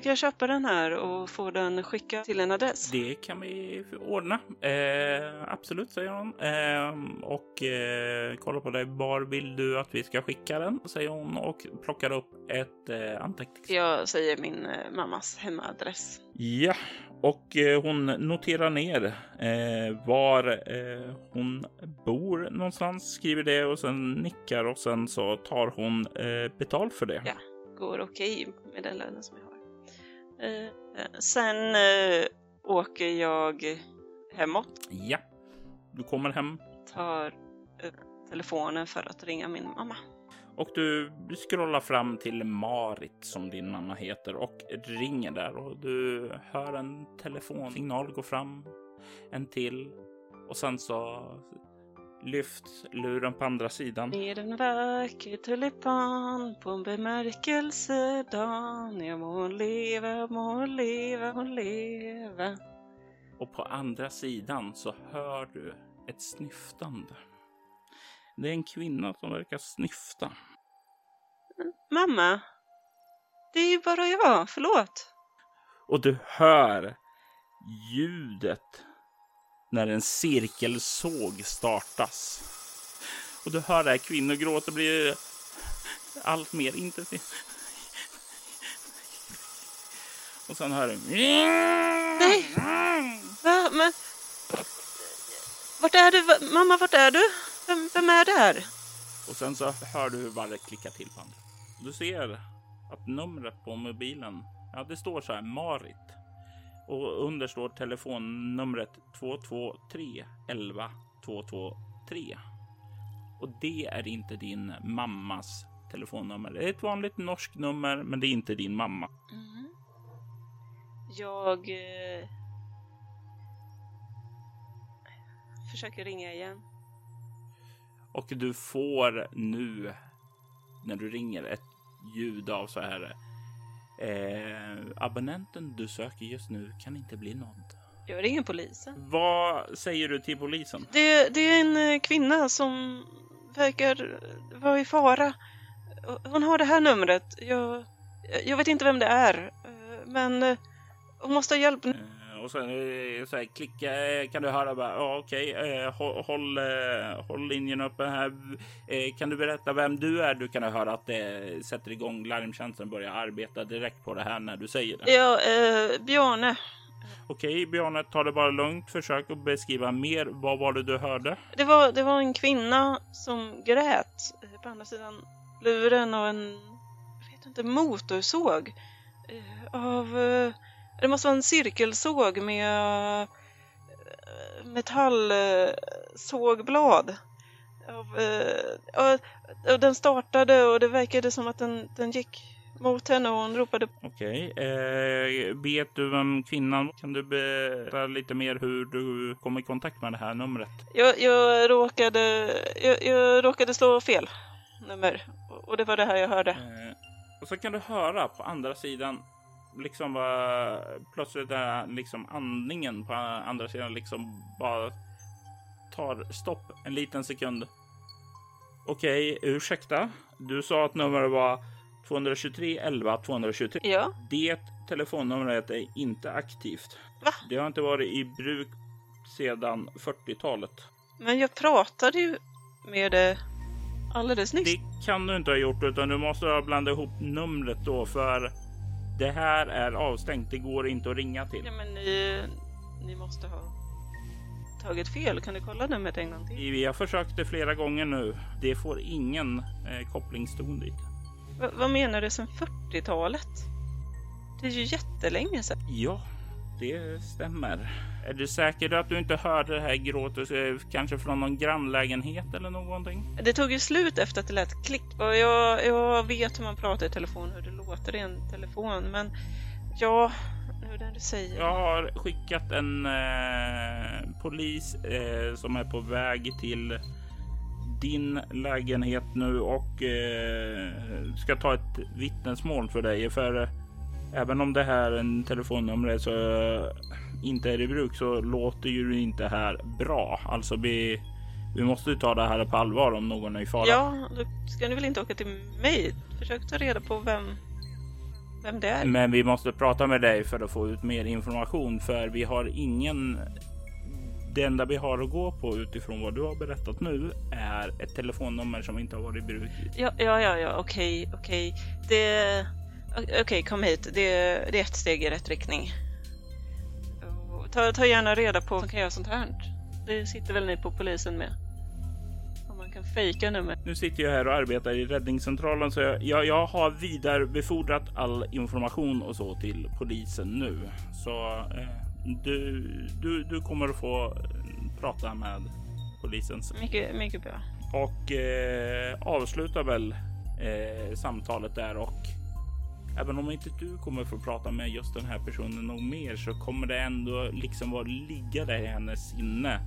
kan jag köpa den här och få den skicka till en adress? Det kan vi ordna. Eh, absolut, säger hon. Eh, och eh, kolla på dig. Var vill du att vi ska skicka den? Säger hon och plockar upp ett eh, antecknings. Jag säger min eh, mammas hemadress. Ja, och eh, hon noterar ner eh, var eh, hon bor någonstans. Skriver det och sen nickar och sen så tar hon eh, betal för det. Ja. Går okej med den lönen som jag har. Eh, sen eh, åker jag hemåt. Ja, du kommer hem. Tar eh, telefonen för att ringa min mamma. Och du scrollar fram till Marit som din mamma heter och ringer där. Och du hör en telefonsignal gå fram, en till. Och sen så... lyft luren på andra sidan. Med en vacker tulipan på en bemärkelsedan. Jag må hon leva, må hon leva, hon leva. Och på andra sidan så hör du ett snyftande. Det är en kvinna som verkar snyfta. Mamma, det är ju bara jag, förlåt. Och du hör ljudet när en cirkelsåg startas. Och du hör det här kvinnogråt. Det blir allt mer intensivt. Och sen hör du... Nej! Va? Men... Vart är du? Mamma, vart är du? Vem, vem är där? Och sen så hör du hur varje klickar till på andra. Du ser att numret på mobilen... Ja, det står så här. Marit. Och under står telefonnumret två två tre elva två två tre. Och det är inte din mammas telefonnummer. Det är ett vanligt norskt nummer, men det är inte din mamma. Mm. Jag eh, försöker ringa igen. Och du får nu, när du ringer, ett ljud av så här. Eh, abonnenten du söker just nu kan inte bli nådd. Jag ringer polisen. Vad säger du till polisen? Det, det är en kvinna som verkar vara i fara. Hon har det här numret. Jag, jag vet inte vem det är, men hon måste ha hjälp. Eh, och sen så här, klicka, kan du höra bara, ja okej, eh, håll, eh, håll linjen uppe här. Eh, kan du berätta vem du är? Du kan höra att det sätter igång larmtjänsten och börjar arbeta direkt på det här när du säger det. Ja, eh, Bjarne. Okej, Bjarne, ta det bara lugnt. Försök att beskriva mer. Vad var det du hörde? Det var, det var en kvinna som grät på andra sidan luren av en, jag vet inte, motorsåg. Av, det måste vara en cirkelsåg med metallsågblad. Av, och, och den startade och det verkade som att den, den gick mot henne och hon ropade. Okej, eh, vet du vem kvinnan? Kan du berätta lite mer hur du kom i kontakt med det här numret? Jag, jag, råkade, jag, jag råkade slå fel nummer och det var det här jag hörde. Eh, och så kan du höra på andra sidan liksom bara, plötsligt där liksom andningen på andra sidan liksom bara tar stopp en liten sekund. Okej, ursäkta. Du sa att numret var två två tre elva två två tre. Ja. Det telefonnumret är inte aktivt. Va? Det har inte varit i bruk sedan fyrtiotalet. Men jag pratade ju med det alldeles nyss. Det kan du inte ha gjort, utan du måste ha blandat ihop numret då, för det här är avstängt. Det går inte att ringa till. Ja, men ni, ni måste ha tagit fel. Kan du kolla numret en gång till? Vi har försökt det flera gånger nu. Det får ingen eh, kopplingston dit. V- vad menar du sen fyrtiotalet? Det är ju jättelänge sedan. Ja, det stämmer. Är du säker att du inte hörde det här gråtet kanske från någon grannlägenhet eller någonting? Det tog ju slut efter att det lät klick. Och jag, jag vet hur man pratar i telefon, hur det låter i en telefon. Men ja, hur den du säger. Jag har skickat en eh, polis eh, som är på väg till din lägenhet nu och eh, ska ta ett vittnesmål för dig, för eh, även om det här är en telefonnummer så eh, inte är i bruk, så låter ju det inte här bra. Alltså vi, vi måste ju ta det här på allvar om någon är i fara. Ja, då ska ni väl inte åka till mig? Försök ta reda på vem, vem det är. Men vi måste prata med dig för att få ut mer information, för vi har ingen. Det enda vi har att gå på utifrån vad du har berättat nu är ett telefonnummer som inte har varit i bruk. Ja, ja, ja, ja okej, okej. Det, okej, kom hit. Det, det är ett steg i rätt riktning. Ta, ta gärna reda på som kan göra sånt här. Det sitter väl ni på polisen med? Om man kan fejka nummer. Nu sitter jag här och arbetar i räddningscentralen, så jag, jag, jag har vidarebefordrat all information och så till polisen nu. Så Eh... Du, du, du kommer att få prata med polisen. Mycket, mycket bra. Och eh, avsluta väl eh, samtalet där, och även om inte du kommer få prata med just den här personen och mer, så kommer det ändå liksom vara ligga där i hennes sinne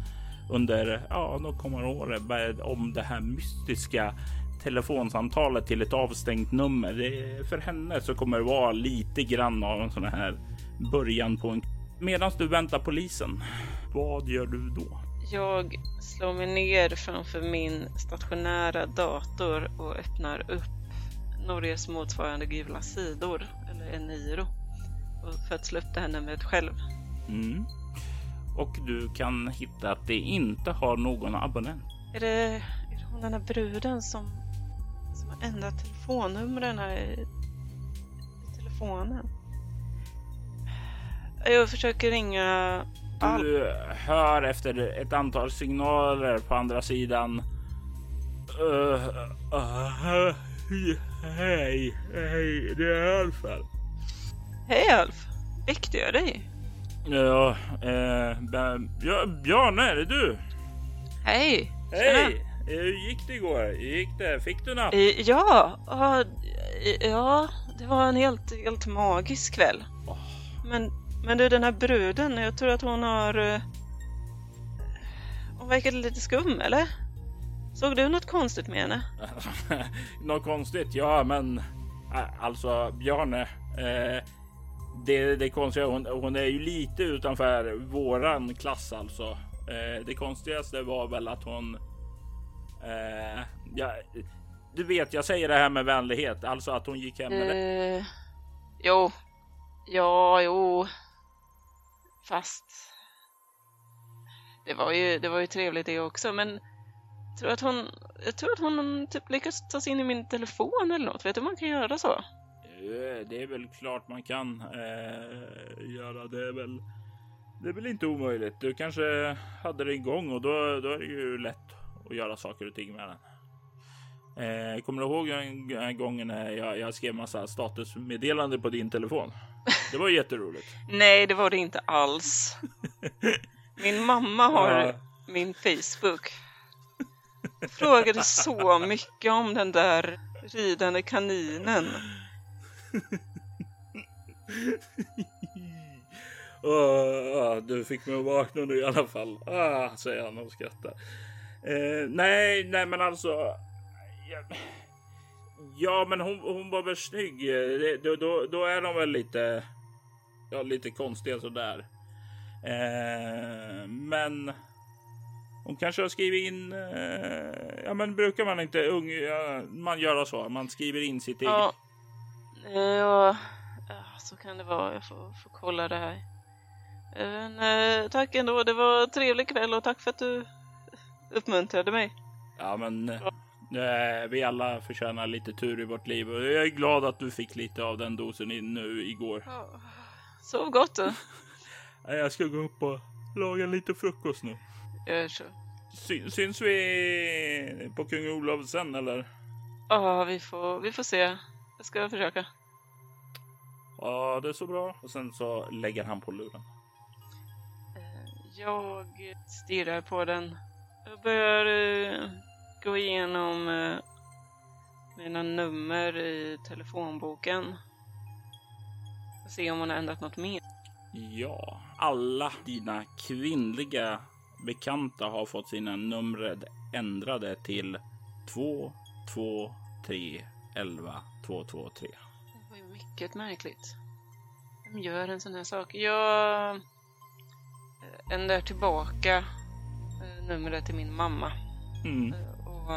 under, ja, de kommande åren om det här mystiska telefonsamtalet till ett avstängt nummer. Det, för henne så kommer det vara lite grann av en sån här början på en. Medan du väntar polisen, vad gör du då? Jag slår mig ner framför min stationära dator och öppnar upp Norges motsvarande gula sidor, eller Eniro, för att slå upp det här numret själv. Mm. Och du kan hitta att det inte har någon abonnent. Är det, är det hon, den här bruden som, som har ändrat telefonnumren här i, i telefonen? Jag försöker ringa. Du hör efter ett antal signaler på andra sidan. Uh, uh, hej, hej, det är Alf här. Hej Alf, väckte jag dig? Ja, eh, Bjarne, är det du? Hej! Hej! Hur gick det igår? Hur gick det? Fick du napp? Ja, ja, det var en helt, helt magisk kväll. Oh. Men, men du, den här bruden, jag tror att hon har... Hon verkade lite skum, eller? Såg du något konstigt med henne? Något konstigt? Ja, men... Alltså, Bjarne... Eh... Det, det konstiga, hon, hon är ju lite utanför våran klass alltså. Eh, det konstigaste var väl att hon... Eh, ja, du vet, jag säger det här med vänlighet. Alltså att hon gick hem med eh, det. Jo. Ja, jo. Fast... Det var ju, det var ju trevligt det också, men... Jag tror att hon, jag tror att hon typ lyckas ta sig in i min telefon eller något. Vet du, man kan göra så. Det är väl klart man kan eh, göra det är väl det är väl inte omöjligt. Du kanske hade det igång och då, då är det ju lätt att göra saker och ting med den. Eh, kommer du ihåg en gång när jag, jag skrev massa statusmeddelande på din telefon? Det var jätteroligt. Nej, det var det inte alls. Min mamma har ja. Min Facebook. Jag frågade så mycket om den där ridande kaninen. oh, oh, du fick mig att vakna nu i alla fall, ah, säger han och skrattar. eh, nej, nej men alltså ja, ja men hon, hon var väl snygg. Det, då, då, då är de väl lite ja, lite konstiga sådär. eh, men hon kanske har skrivit in eh, ja men brukar man inte unga, ja, man gör så, man skriver in sitt eget. Ja. Ja, så kan det vara. Jag får, får kolla det här. Men, tack ändå, det var en trevlig kväll och tack för att du uppmuntrade mig. Ja, men eh, vi alla förtjänar lite tur i vårt liv. Och jag är glad att du fick lite av den dosen in nu igår. Ja, sov gott då. Jag ska gå upp och laga lite frukost nu. Gör så. Syn, syns vi på Kung Olav sen, eller? Ja, vi får, vi får se. Jag ska försöka. Ja, det är så bra. Och sen så lägger han på luren. Jag stirrar på den. Jag börjar uh, gå igenom uh, mina nummer i telefonboken. Och se om hon har ändrat något mer. Ja, alla dina kvinnliga bekanta har fått sina nummer ändrade till två två tre elva två två tre. Det var ju mycket märkligt. De gör en sån här sak. Jag ändrar tillbaka numret till min mamma. Mm. Och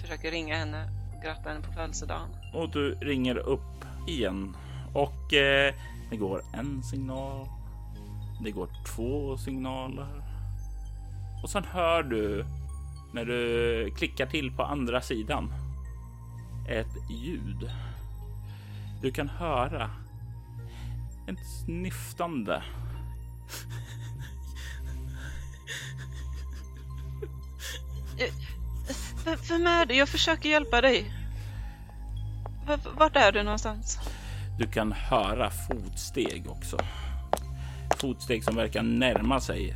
försöker ringa henne och gratta henne på födelsedagen. Och du ringer upp igen. Och eh, det går en signal. Det går två signaler. Och sen hör du, när du klickar till på andra sidan, ett ljud. Du kan höra ett snyftande. Vem är du? Jag försöker hjälpa dig. Vart är du någonstans? Du kan höra fotsteg också. Fotsteg som verkar närma sig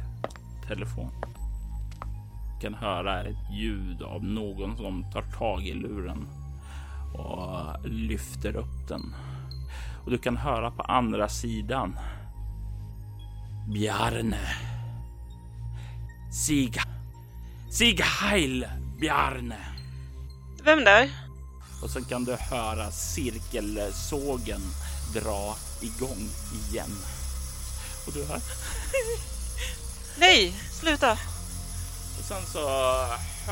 telefon. Du kan höra ett ljud av någon som tar tag i luren och lyfter upp den. Och du kan höra på andra sidan: Bjarne Siga Siga heil Bjarne. Vem där? Och sen kan du höra cirkelsågen dra igång igen. Och du hör: Nej, sluta. Och sen så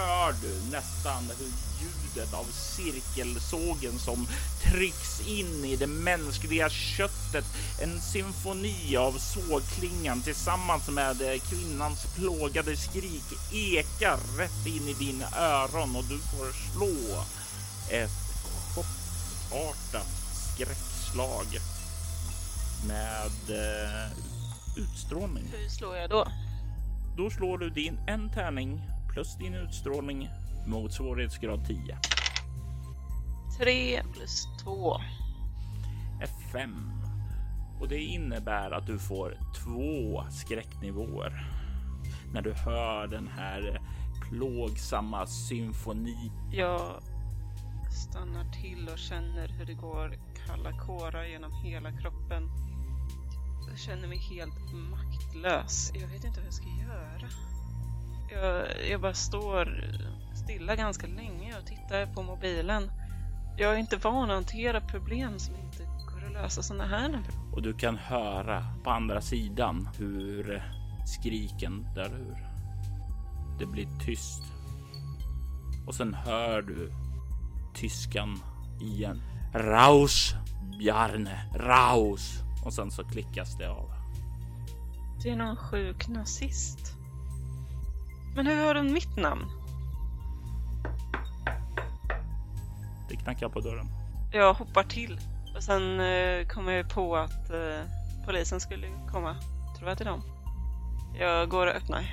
hör du nästan hur av cirkelsågen som trycks in i det mänskliga köttet. En symfoni av sågklingan tillsammans med kvinnans plågade skrik ekar rätt in i din öron och du får slå ett chockartat skräckslag med eh, utstrålning. Hur slår jag då? Då slår du din en tärning plus din utstrålning mot svårighetsgrad tio. tre plus två är fem. Och det innebär att du får två skräcknivåer när du hör den här plågsamma symfoni. Jag stannar till och känner hur det går kalla kårar genom hela kroppen. Jag känner mig helt maktlös. Jag vet inte vad jag ska göra. Jag, jag bara står stilla ganska länge och tittar på mobilen. Jag är inte van att hantera problem som inte går att lösa sådana här. Och du kan höra på andra sidan hur skriken där ur. Det blir tyst. Och sen hör du tyskan igen. Raus, Bjarne, raus. Och sen så klickas det av. Det är någon sjuk nazist. Men hur hör hon mitt namn? Det knackar på dörren. Jag hoppar till. Och sen eh, kommer jag på att eh, polisen skulle komma. Tror jag till dem. Jag går och öppnar.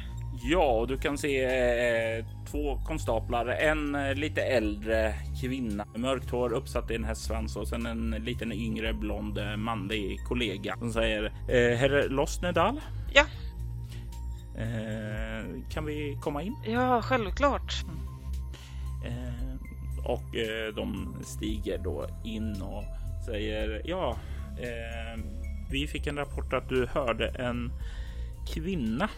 Ja, du kan se eh, två konstaplar. En eh, lite äldre kvinna. Mörkt hår uppsatt i en hästsvans. Och sen en liten yngre blond manlig kollega. Som säger, eh, herr Lossnedal? Ja. Eh, kan vi komma in? Ja, självklart. Eh, och eh, de stiger då in och säger, ja, eh, vi fick en rapport att du hörde en kvinna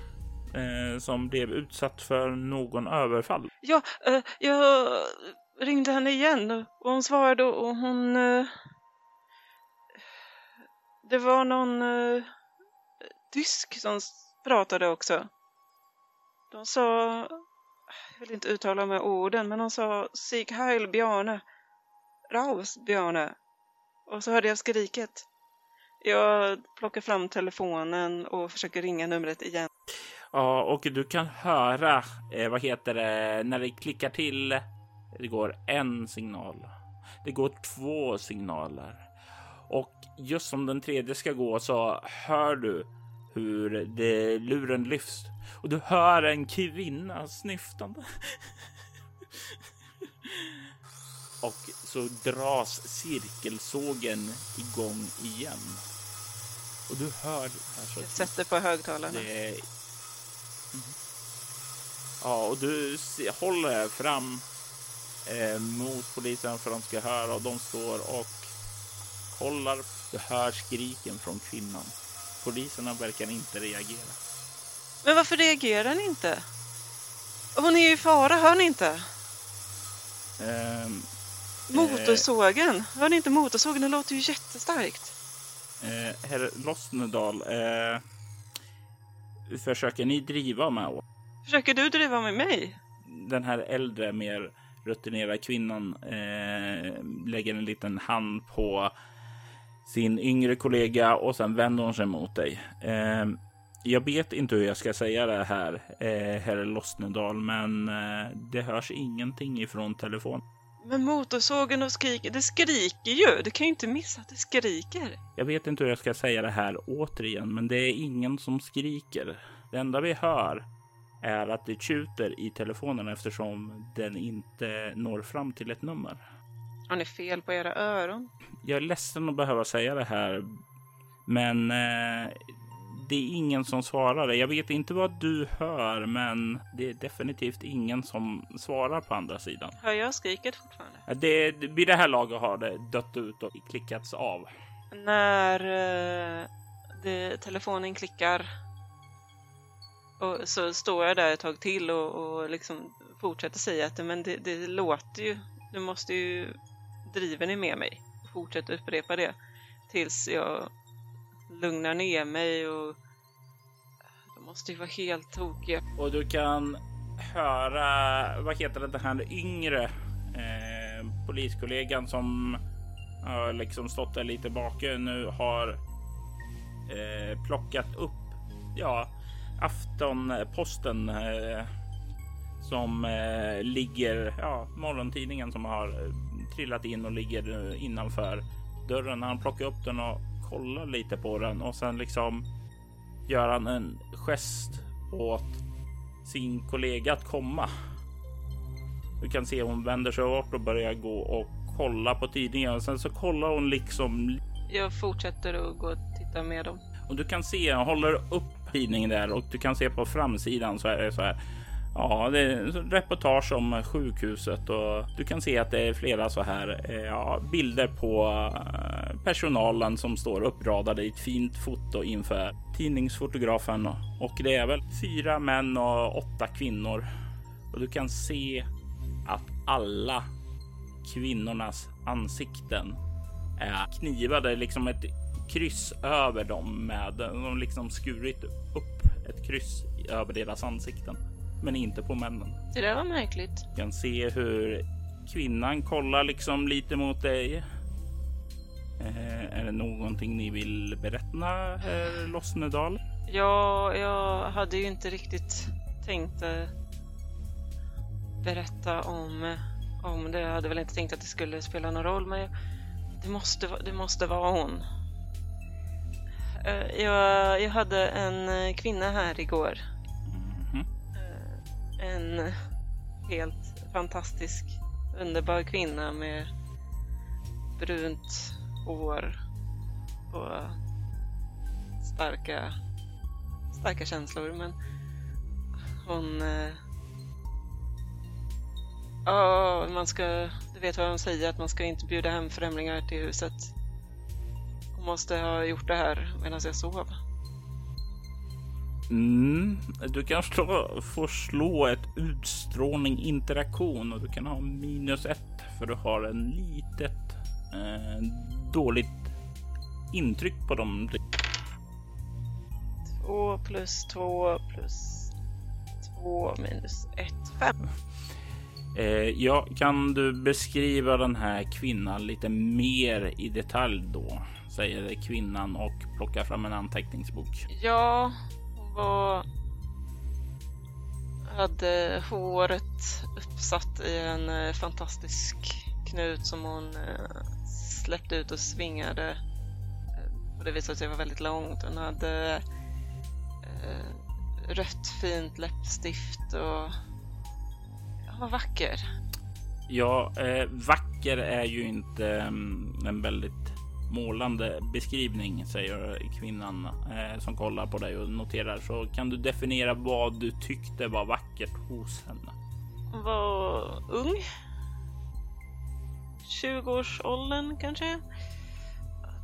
eh, som blev utsatt för någon överfall. Ja, eh, jag ringde henne igen och hon svarade och hon... Eh, det var någon eh, tysk som pratade också. De sa... Jag vill inte uttala med orden, men de sa Sig Heil Bjarne. Raus Bjarne. Och så hörde jag skriket. Jag plockar fram telefonen och försöker ringa numret igen. Ja, och du kan höra, eh, vad heter det, när det klickar till. Det går en signal. Det går två signaler. Och just som den tredje ska gå så hör du hur det luren lyfts. Och du hör en kvinna snyftande. Och så dras cirkelsågen igång igen. Och du hör... Alltså, jag sätter på högtalarna. Det... Mm. Ja, och du håller fram eh, mot polisen för de ska höra. Och de står och kollar. Du hör skriken från kvinnan. Poliserna verkar inte reagera. Men varför reagerar han inte? Hon är ju i fara, hör ni inte? Ehm... Motorsågen. Hör ni inte motorsågen? Den låter ju jättestarkt. Eh, herr Lossnedal, eh, försöker ni driva med oss? Försöker du driva med mig? Den här äldre, mer rutinerade kvinnan eh, lägger en liten hand på sin yngre kollega och sen vänder hon sig mot dig. Eh, jag vet inte hur jag ska säga det här, eh, herr Lossnedal, men eh, det hörs ingenting ifrån telefonen. Men motorsågen och skriker, det skriker ju. Du kan ju inte missa att det skriker. Jag vet inte hur jag ska säga det här återigen, men det är ingen som skriker. Det enda vi hör är att det tjuter i telefonen eftersom den inte når fram till ett nummer. Har ni fel på era öron? Jag är ledsen att behöva säga det här, men eh, det är ingen som svarar. Jag vet inte vad du hör, men det är definitivt ingen som svarar på andra sidan. Hör jag skriket fortfarande? Det, det, vid det här laget har det dött ut och klickats av. När eh, det, telefonen klickar och så står jag där ett tag till och, och liksom fortsätter säga att men det, det låter ju. Du måste ju driva ni med mig. Fortsätt upprepa det tills jag lugnar ner mig och det måste ju vara helt tokiga. Och du kan höra, vad heter det, den här yngre eh, poliskollegan som har liksom stått där lite bakom nu har eh, plockat upp ja, Aftonposten eh, som eh, ligger, ja, morgontidningen som har eh, trillat in och ligger eh, innanför dörren. Han plockar upp den och kollar lite på den och sen liksom gör han en gest åt sin kollega att komma. Du kan se hon vänder sig bort och börjar gå och kolla på tidningen och sen så kollar hon liksom jag fortsätter att gå och titta med dem. Och du kan se, jag håller upp tidningen där och du kan se på framsidan så är det så här. Ja, det är reportage om sjukhuset och du kan se att det är flera så här ja, bilder på personalen som står uppradade i ett fint foto inför tidningsfotografen. Och det är väl fyra män och åtta kvinnor. Och du kan se att alla kvinnornas ansikten är knivade, liksom ett kryss över dem med, de liksom skurit upp ett kryss över deras ansikten. Men inte på männen. Det där var märkligt. Jag kan se hur kvinnan kollar liksom lite mot dig. Eh, är det någonting ni vill berätta, herr Lossnedal? Ja, jag hade ju inte riktigt tänkt eh, berätta om, om det. Jag hade väl inte tänkt att det skulle spela någon roll. Men jag, det, måste, det måste vara hon. Eh, jag, jag hade en kvinna här igår. En helt fantastisk, underbar kvinna med brunt hår och starka, starka känslor. Men hon... Ja, man ska... Du vet vad de säger, att man ska inte bjuda hem främlingar till huset. Hon måste ha gjort det här medan jag sov. Mm. Du kan slå, få slå ett utstrålning interaktion och du kan ha minus ett för du har en litet eh, dåligt intryck på dem. Två plus två plus två minus ett, fem. Eh, ja, kan du beskriva den här kvinnan lite mer i detalj då? Säger kvinnan och plockar fram en anteckningsbok. Ja. Var, hade håret uppsatt i en fantastisk knut som hon släppte ut och svingade. Och det visade sig vara väldigt långt. Hon hade rött fint läppstift och hon var vacker. Ja, vacker är ju inte en väldigt målande beskrivning, säger kvinnan eh, som kollar på dig och noterar. Så kan du definiera vad du tyckte var vackert hos henne? Hon var ung, tjugoårsåldern kanske.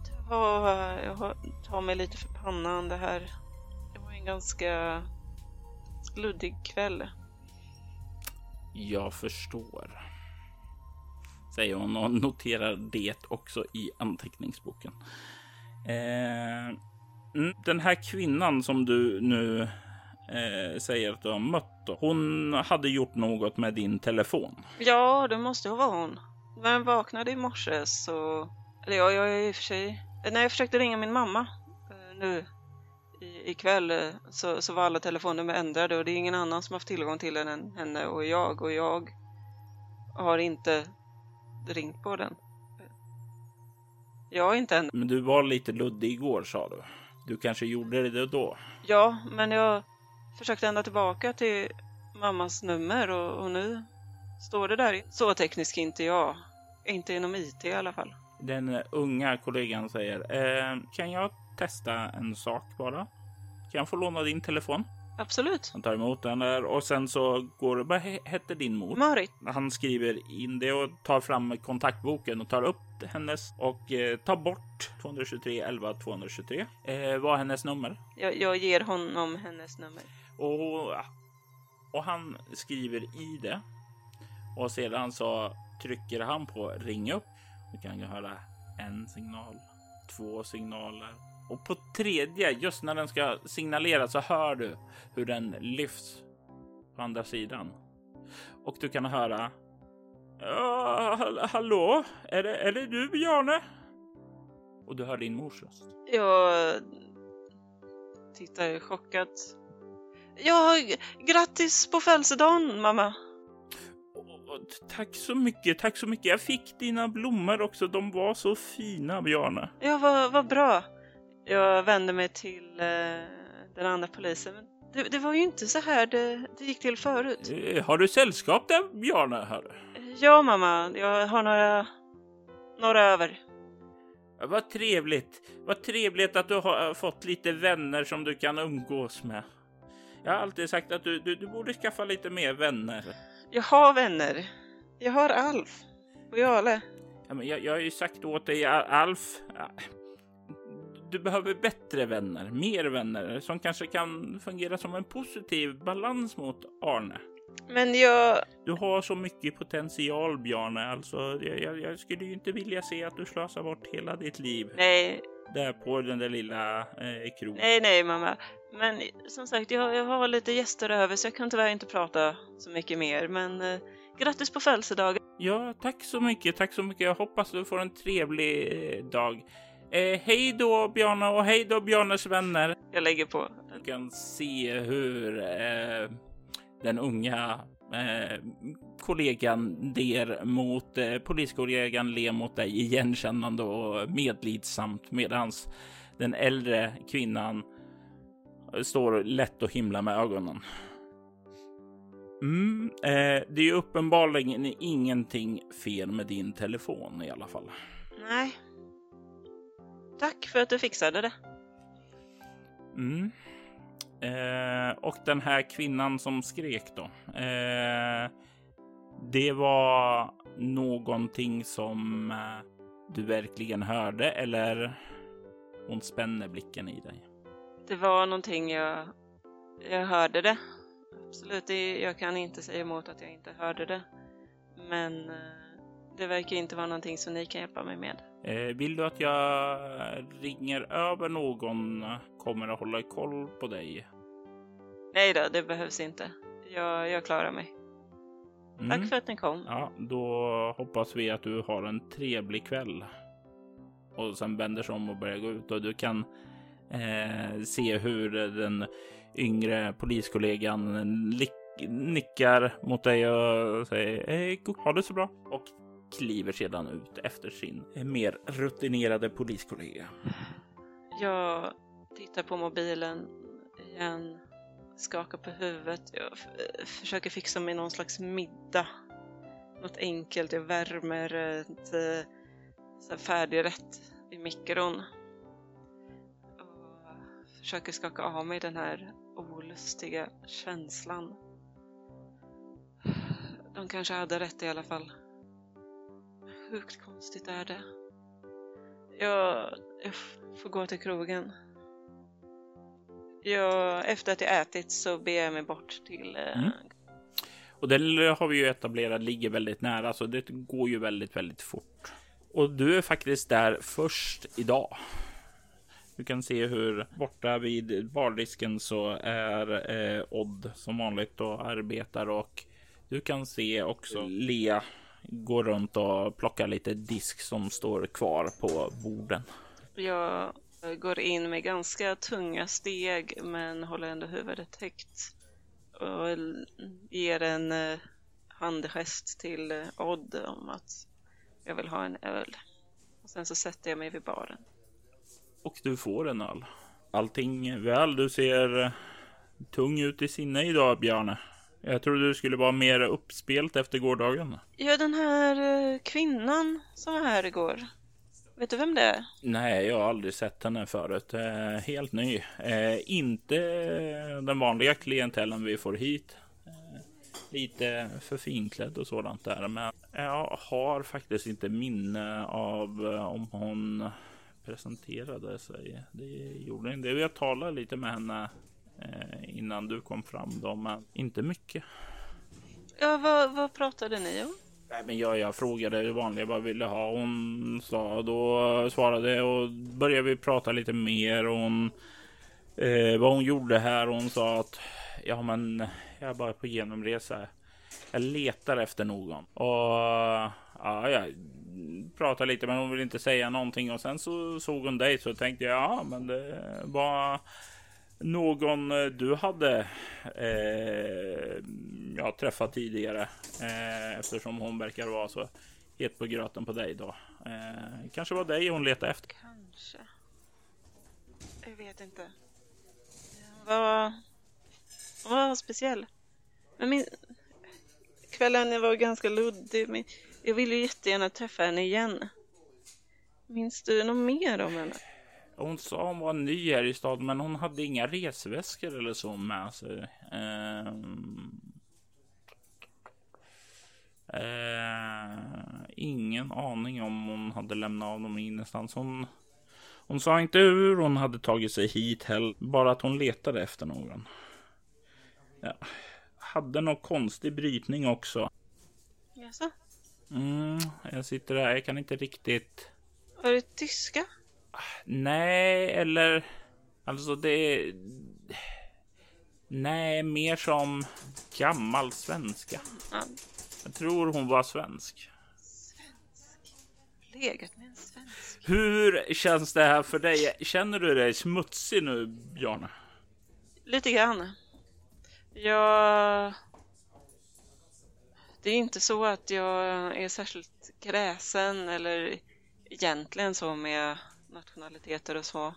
Det var, jag tar mig lite för pannan det här. Det var en ganska luddig kväll. Jag förstår, säger hon och noterar det också i anteckningsboken. Eh, den här kvinnan som du nu eh, säger att du har mött, hon hade gjort något med din telefon. Ja, det måste vara hon. När jag vaknade i morse så... Eller ja, jag är i och för sig... När jag försökte ringa min mamma eh, nu i, ikväll så, så var alla telefonnummer ändrade och det är ingen annan som har haft tillgång till den än henne och jag. Och jag har inte... ringt på den. Jag är inte än. Men du var lite luddig igår, sa du. Du kanske gjorde det då. Ja, men jag försökte ända tillbaka till mammas nummer och, och nu står det där. Så teknisk inte jag. Inte inom I T i alla fall. Den unga kollegan säger eh, kan jag testa en sak bara? Kan jag få låna din telefon? Absolut. Han tar emot den där och sen så går det, vad hette din mor? Marit. Han skriver in det och tar fram kontaktboken och tar upp hennes och eh, tar bort tvåhundratjugotre elva tvåhundratjugotre. Eh, vad är hennes nummer? Jag, jag ger honom hennes nummer. Och, och han skriver i det och sedan så trycker han på ring upp. Du kan ju höra en signal, två signaler. Och på tredje, just när den ska signalera så hör du hur den lyfts på andra sidan. Och du kan höra... Hallå? Är det, är det du, Bjarne? Och du hör din mors röst. Jag tittar chockat. Ja, grattis på födelsedagen, mamma. Tack så mycket, tack så mycket. Jag fick dina blommor också. De var så fina, Bjarne. Ja, vad, vad bra. Jag vände mig till eh, den andra polisen. Men det, det var ju inte så här det, det gick till förut. Har du sällskap där, Bjarne? Här? Ja, mamma. Jag har några, några över. Vad trevligt. Vad trevligt att du har fått lite vänner som du kan umgås med. Jag har alltid sagt att du, du, du borde skaffa lite mer vänner. Jag har vänner. Jag har Alf och Jarle. Ja, men jag, jag har ju sagt åt dig, Alf, du behöver bättre vänner, mer vänner som kanske kan fungera som en positiv balans mot Arne. Men jag... Du har så mycket potential, Bjarne. Alltså, jag, jag skulle ju inte vilja se att du slösar bort hela ditt liv. Nej. Där på den där lilla eh, krogen. Nej, nej, mamma. Men som sagt, jag, jag har lite gäster över så jag kan tyvärr inte prata så mycket mer. Men eh, grattis på födelsedagen. Ja, tack så mycket, tack så mycket. Jag hoppas du får en trevlig eh, dag. Eh, hej då, Bjarne, och hej då, Bjarnes vänner. Jag lägger på. Du kan se hur... Eh, Den unga eh, kollegan der mot eh, poliskollegan ler mot dig igenkännande och medlidsamt, medan den äldre kvinnan står lätt och himla med ögonen. Mm, eh, det är ju uppenbarligen ingenting fel med din telefon i alla fall. Nej. Tack för att du fixade det. Mm. Eh, och den här kvinnan som skrek då, eh, det var någonting som eh, du verkligen hörde, eller hon spänner blicken i dig? Det var någonting jag, jag hörde det. Absolut, det, jag kan inte säga emot att jag inte hörde det. Men eh, det verkar inte vara någonting som ni kan hjälpa mig med. Eh, vill du att jag ringer över någon kommer att hålla koll på dig? Nej då, det behövs inte. Jag, jag klarar mig. Mm. Tack för att ni kom. Ja, då hoppas vi att du har en trevlig kväll. Och sen vänder sig om och börjar gå ut. Och du kan eh, se hur den yngre poliskollegan lick- nickar mot dig och säger hej, ha det så bra. Och kliver sedan ut efter sin mer rutinerade poliskollega. Jag tittar på mobilen igen, skakar på huvudet. Jag f- försöker fixa mig någon slags middag. Något enkelt. Jag värmer ett så här färdigrätt i mikron. Och försöker skaka av mig den här olustiga känslan. De kanske hade rätt i alla fall. Sjukt konstigt är det. Jag, jag får gå till krogen. Jag, efter att jag ätit så ber jag mig bort till... Eh... Mm. Och det har vi ju etablerat ligger väldigt nära, så det går ju väldigt, väldigt fort. Och du är faktiskt där först idag. Du kan se hur borta vid bardisken så är eh, Odd som vanligt och arbetar. Och du kan se också Lea går runt och plockar lite disk som står kvar på borden. Jag går in med ganska tunga steg men håller ändå huvudet högt och ger en handgest till Odd om att jag vill ha en öl. Och sen så sätter jag mig vid baren. Och du får en öl. Allting väl, du ser tung ut i sinne idag, Bjarne. Jag trodde du skulle vara mer uppspelt efter gårdagen. Ja, den här kvinnan som var här igår. Vet du vem det är? Nej, jag har aldrig sett henne förut. Helt ny. Inte den vanliga klientellen vi får hit. Lite för finklädd och sådant där. Men jag har faktiskt inte minne av om hon presenterade sig. Det gjorde inte. Jag talade lite med henne innan du kom fram då, men inte mycket. Ja, vad, vad pratade ni om? Nej, men jag, jag frågade det vanliga, vad ville ha. Hon sa, då svarade och började vi prata lite mer. Hon, eh, vad hon gjorde här. Hon sa att ja, men jag är bara på genomresa. Jag letar efter någon. Och ja, jag pratade lite, men hon ville inte säga någonting. Och sen så såg hon dig, så tänkte jag, ja, men det var... Någon du hade eh, ja, träffat tidigare eh, eftersom hon verkar vara så het på gröten på dig då. Eh, kanske var dig hon letade efter. Kanske. Jag vet inte. Vad var speciell. Men min... Kvällen var ganska luddig. Men jag ville ju jättegärna träffa henne igen. Minns du något mer om henne? Hon sa hon var ny här i staden, men hon hade inga resväskor eller så med sig. Ehm... Ehm... Ingen aning om hon hade lämnat av dem ingenstans. Hon... hon sa inte hur hon hade tagit sig hit heller. Bara att hon letade efter någon. Ja. Hade någon konstig brytning också. Jaså? Mm, jag sitter här. Jag kan inte riktigt... Var det tyska? Nej, eller... Alltså det... Nej, mer som gammal svenska. Mm. Jag tror hon var svensk. Svensk? Legat med en svensk. Hur känns det här för dig? Känner du dig smutsig nu, Bjarne? Lite grann. Jag... Det är inte så att jag är särskilt gräsen eller egentligen så med nationaliteter och så.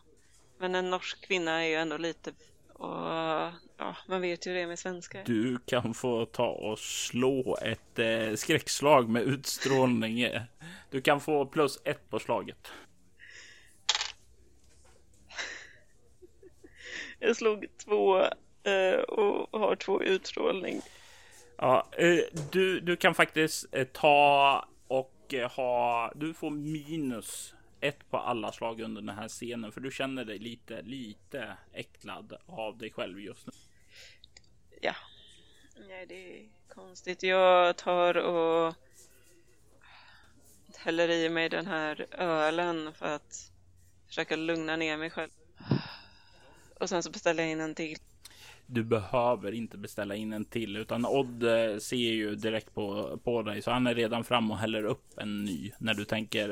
Men en norsk kvinna är ju ändå lite... Och, ja, man vet ju det med svenskar. Du kan få ta och slå ett eh, skräckslag med utstrålning. Du kan få plus ett på slaget. Jag slog två eh, och har två utstrålning. Ja, eh, du, du kan faktiskt eh, ta och eh, ha... Du får minus... ett på alla slag under den här scenen. För du känner dig lite, lite äcklad av dig själv just nu. Ja. Nej, det är konstigt. Jag tar och häller i mig den här ölen för att försöka lugna ner mig själv. Och sen så beställer jag in en till. Du behöver inte beställa in en till, utan Odd ser ju direkt på, på dig, så han är redan fram och häller upp en ny. När du tänker,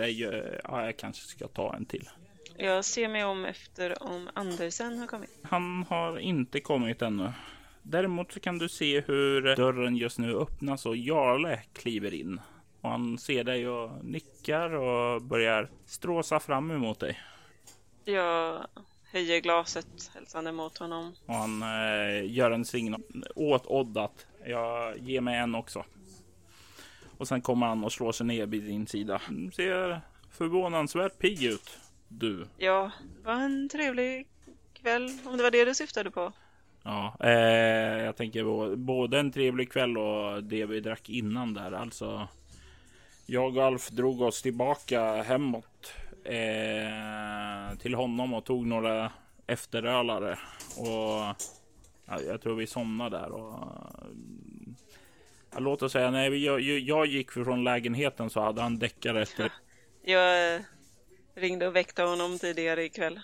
ja, jag kanske ska ta en till. Jag ser mig om efter om Andersen har kommit. Han har inte kommit ännu. Däremot så kan du se hur dörren just nu öppnas och Jarle kliver in. Och han ser dig och nickar och börjar stråsa fram emot dig. Jag... höjer glaset, hälsande mot honom. Och han eh, gör en signal åt Odd att jag ger mig en också. Och sen kommer han och slår sig ner vid din sida. Ser förvånansvärt pigg ut, du. Ja, det var en trevlig kväll, om det var det du syftade på. Ja, eh, jag tänker på både en trevlig kväll och det vi drack innan där. Alltså, jag och Alf drog oss tillbaka hemåt. Eh, till honom och tog några efterölare och ja, jag tror vi somnade där och ja, låt oss säga när jag, jag gick från lägenheten så hade han däckare efter. Jag ringde och väckte honom tidigare ikväll.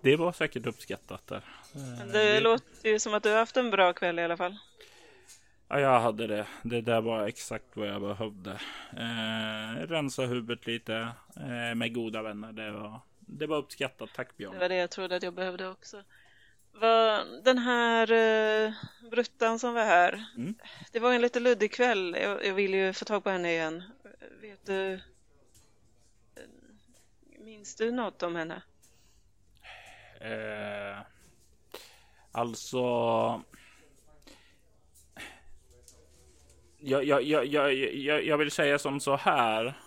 Det var säkert uppskattat där. Men det vi... låter ju som att du har haft en bra kväll i alla fall. Ja, jag hade det. Det där var exakt vad jag behövde. Eh, rensa huvudet lite eh, med goda vänner. Det var, det var uppskattat. Tack, Björn. Det var det jag trodde att jag behövde också. Var den här eh, bruttan som var här. Mm. Det var en lite luddig kväll. Jag, jag vill ju få tag på henne igen. Vet du... Minns du något om henne? Eh, alltså... Jag, jag, jag, jag, jag, jag vill säga som så här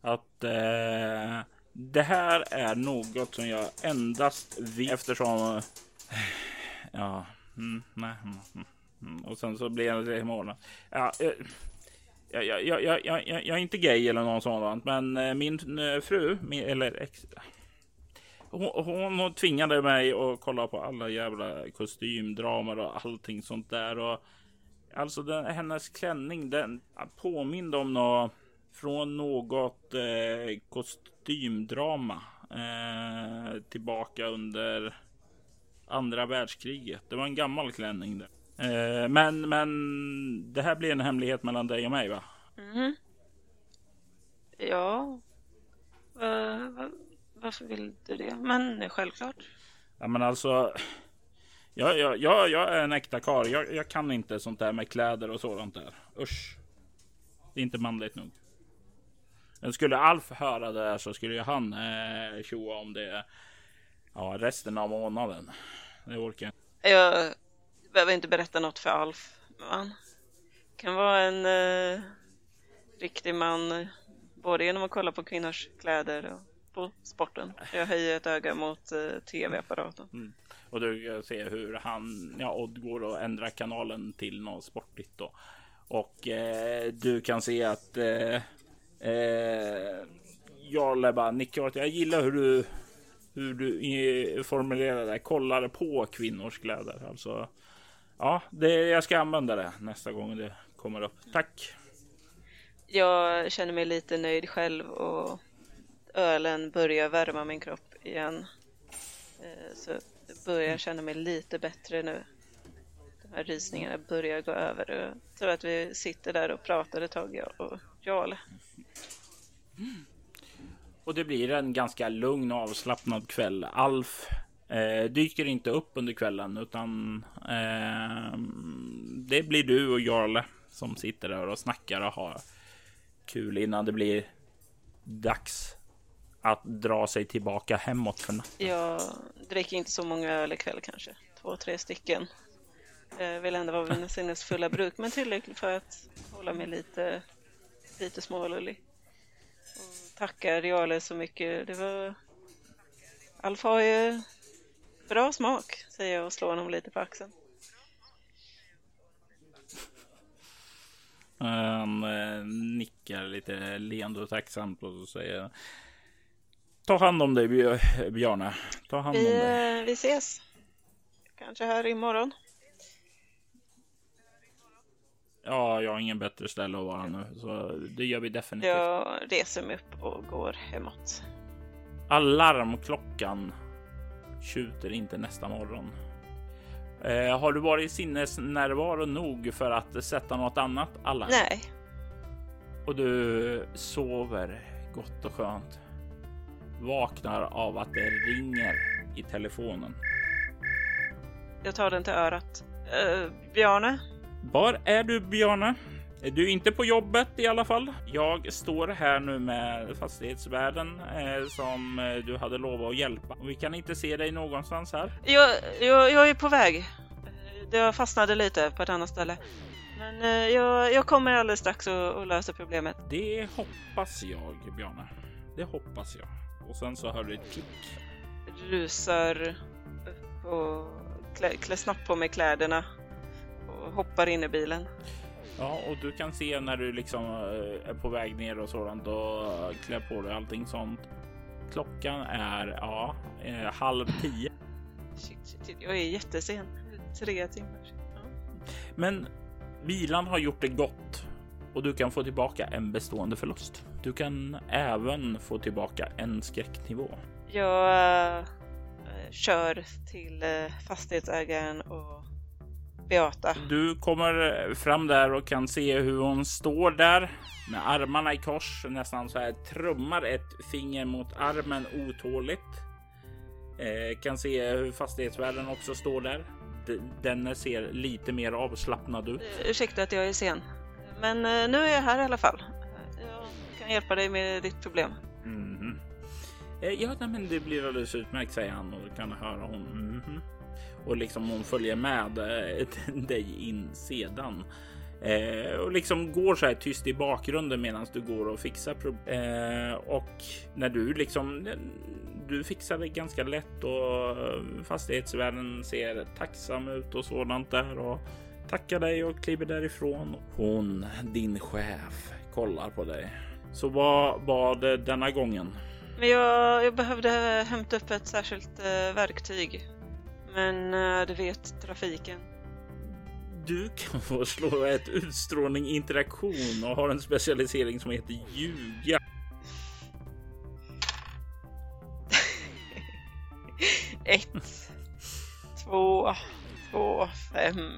att eh, det här är något som jag endast vet eftersom ja mm, nej mm, och sen så blir det i morgon. Ja, jag, jag, jag, jag, jag, jag är inte gay eller någon sådant, men min fru min, eller ex, hon, hon tvingade mig att kolla på alla jävla kostymdramer och allting sånt där och alltså den, hennes klänning den påminner om något från något eh, kostymdrama eh, tillbaka under andra världskriget. Det var en gammal klänning där. Eh, men, men det här blir en hemlighet mellan dig och mig, va? Mm. Ja. Uh, var, varför vill du det? Men självklart. Ja, men alltså... Ja, ja, ja, jag är en äkta kar. Jag, jag kan inte sånt där med kläder och sådant där. Usch. Det är inte manligt nog. Men skulle Alf höra det där så skulle ju han eh, tjoa om det ja, resten av månaden. Det orkar jag. Jag behöver inte berätta något för Alf. Man kan vara en eh, riktig man både genom att kolla på kvinnors kläder och på sporten. Jag höjer ett öga mot eh, tv-apparaten. Mm. Och du ser hur han, ja, Odd går och ändrar kanalen till något sportigt då. Och eh, du kan se att eh, eh, Jarle bara nickar åt. Jag gillar hur du, hur du formulerar det. Kollar på kvinnors kläder. Alltså, ja, det, jag ska använda det nästa gång det kommer upp. Tack! Jag känner mig lite nöjd själv och ölen börjar värma min kropp igen. Så börjar känna mig lite bättre nu. De här rysningarna börjar gå över. Jag tror att vi sitter där och pratar ett tag, jag och Jarle. Mm. Och det blir en ganska lugn och avslappnad kväll. Alf eh, dyker inte upp under kvällen, utan eh, det blir du och Jarle som sitter där och snackar och har kul innan det blir dags att dra sig tillbaka hemåt för natten. Jag dricker inte så många öl ikväll, kanske två, tre stycken. Jag vill ändå vara vid en sinnesfulla bruk, men tillräckligt för att hålla mig lite, lite smålullig. Och tackar Jarle så mycket. Det var... Alf har ju bra smak, säger jag och slår honom lite på axeln. Han eh, nickar lite leende och tacksamt och säger: ta hand om dig, Bjarne. Ta hand vi, om dig. Vi ses. Kanske här imorgon. Ja, jag har ingen bättre ställe att vara nu, så det gör vi definitivt. Jag reser mig upp och går hemåt. Alarmklockan tjuter inte nästa morgon. Eh, har du varit i sinnesnärvaro nog för att sätta något annat alarm? Nej. Och du sover gott och skönt. Vaknar av att det ringer i telefonen. Jag tar den till örat. Uh, Bjarne? Var är du, Bjarne? Är du inte på jobbet i alla fall? Jag står här nu med fastighetsvärden eh, som eh, du hade lovat att hjälpa. Och vi kan inte se dig någonstans här. Jag, jag, jag är på väg. Jag fastnade lite på ett annat ställe. Men eh, jag, jag kommer alldeles strax och, och löser problemet. Det hoppas jag, Bjarne. Det hoppas jag. Och sen så hör du ett klick. Rusar och klä, klä snabbt på mig kläderna och hoppar in i bilen. Ja, och du kan se när du liksom är på väg ner och sådant och klär på dig allting sånt. Klockan är, ja, är halv tio. Shit, shit, shit, jag är jättesen. Tre timmar. Ja. Men bilan har gjort det gott. Och du kan få tillbaka en bestående förlust. Du kan även få tillbaka en skräcknivå. Jag äh, kör till äh, fastighetsägaren och Beata. Du kommer fram där och kan se hur hon står där med armarna i kors, nästan så här, trummar ett finger mot armen otåligt. Eh, kan se hur fastighetsvärden också står där. Den ser lite mer avslappnad ut. Ursäkta att jag är sen. Men nu är jag här i alla fall. Jag kan hjälpa dig med ditt problem. Mm-hmm. Ja, men det blir alldeles utmärkt, säger han. Och kan höra hon. Mm-hmm. Och liksom hon följer med dig in sedan. Eh, och liksom går så här tyst i bakgrunden medan du går och fixar problem. Eh, och när du liksom... Du fixar det ganska lätt och fastighetsvärden ser tacksam ut och sådant där och... Tackar dig och kliver därifrån. Hon, din chef, kollar på dig. Så vad var det denna gången? Men jag, jag behövde hämta upp ett särskilt eh, verktyg. Men eh, du vet, trafiken. Du kan få slå ett utstrålning interaktion och har en specialisering som heter ljuga. ett, två, två, fem...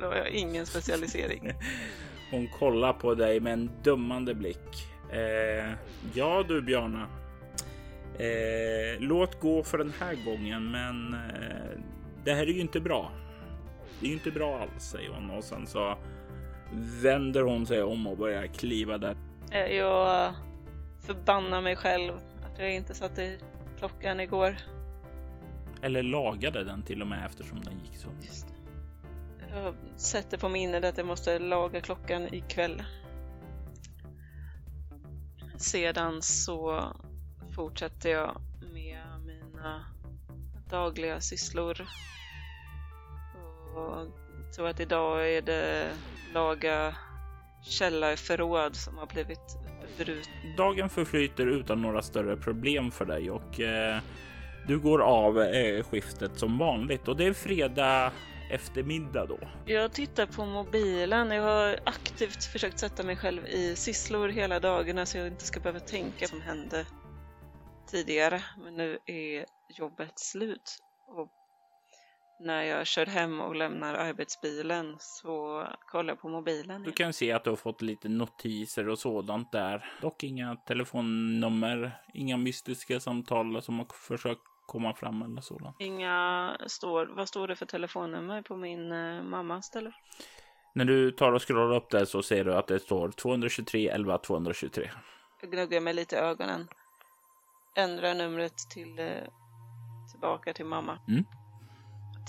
Jag har ingen specialisering. Hon kollar på dig med en dömande blick. Eh, ja du, Bjarne. Eh, låt gå för den här gången, men eh, det här är ju inte bra. Det är ju inte bra alls, säger hon. Och sen så vänder hon sig om och börjar kliva där. Jag förbannar mig själv att jag inte satte i klockan igår. Eller lagade den till och med eftersom den gick så. Just det. Jag sätter på minnet att jag måste laga klockan ikväll. sedan så fortsätter jag med mina dagliga sysslor. Och jag tror att idag är det laga källarförråd som har blivit brut. Dagen förflyter utan några större problem för dig och eh, du går av eh, skiftet som vanligt. Och det är fredag eftermiddag då. Jag tittar på mobilen. Jag har aktivt försökt sätta mig själv i sysslor hela dagarna så jag inte ska behöva tänka vad som hände tidigare. Men nu är jobbet slut. Och när jag kör hem och lämnar arbetsbilen så kollar jag på mobilen. Du kan se att du har fått lite notiser och sådant där. Dock inga telefonnummer, inga mystiska samtal som har försökt komma fram eller sådant. Inga står, vad står det för telefonnummer på min eh, mammas telefon? När du tar och scrollar upp det så ser du att det står tvåhundratjugotre elva tvåhundratjugotre. Jag gnuggar mig lite i ögonen. Ändrar numret till eh, tillbaka till mamma. Mm.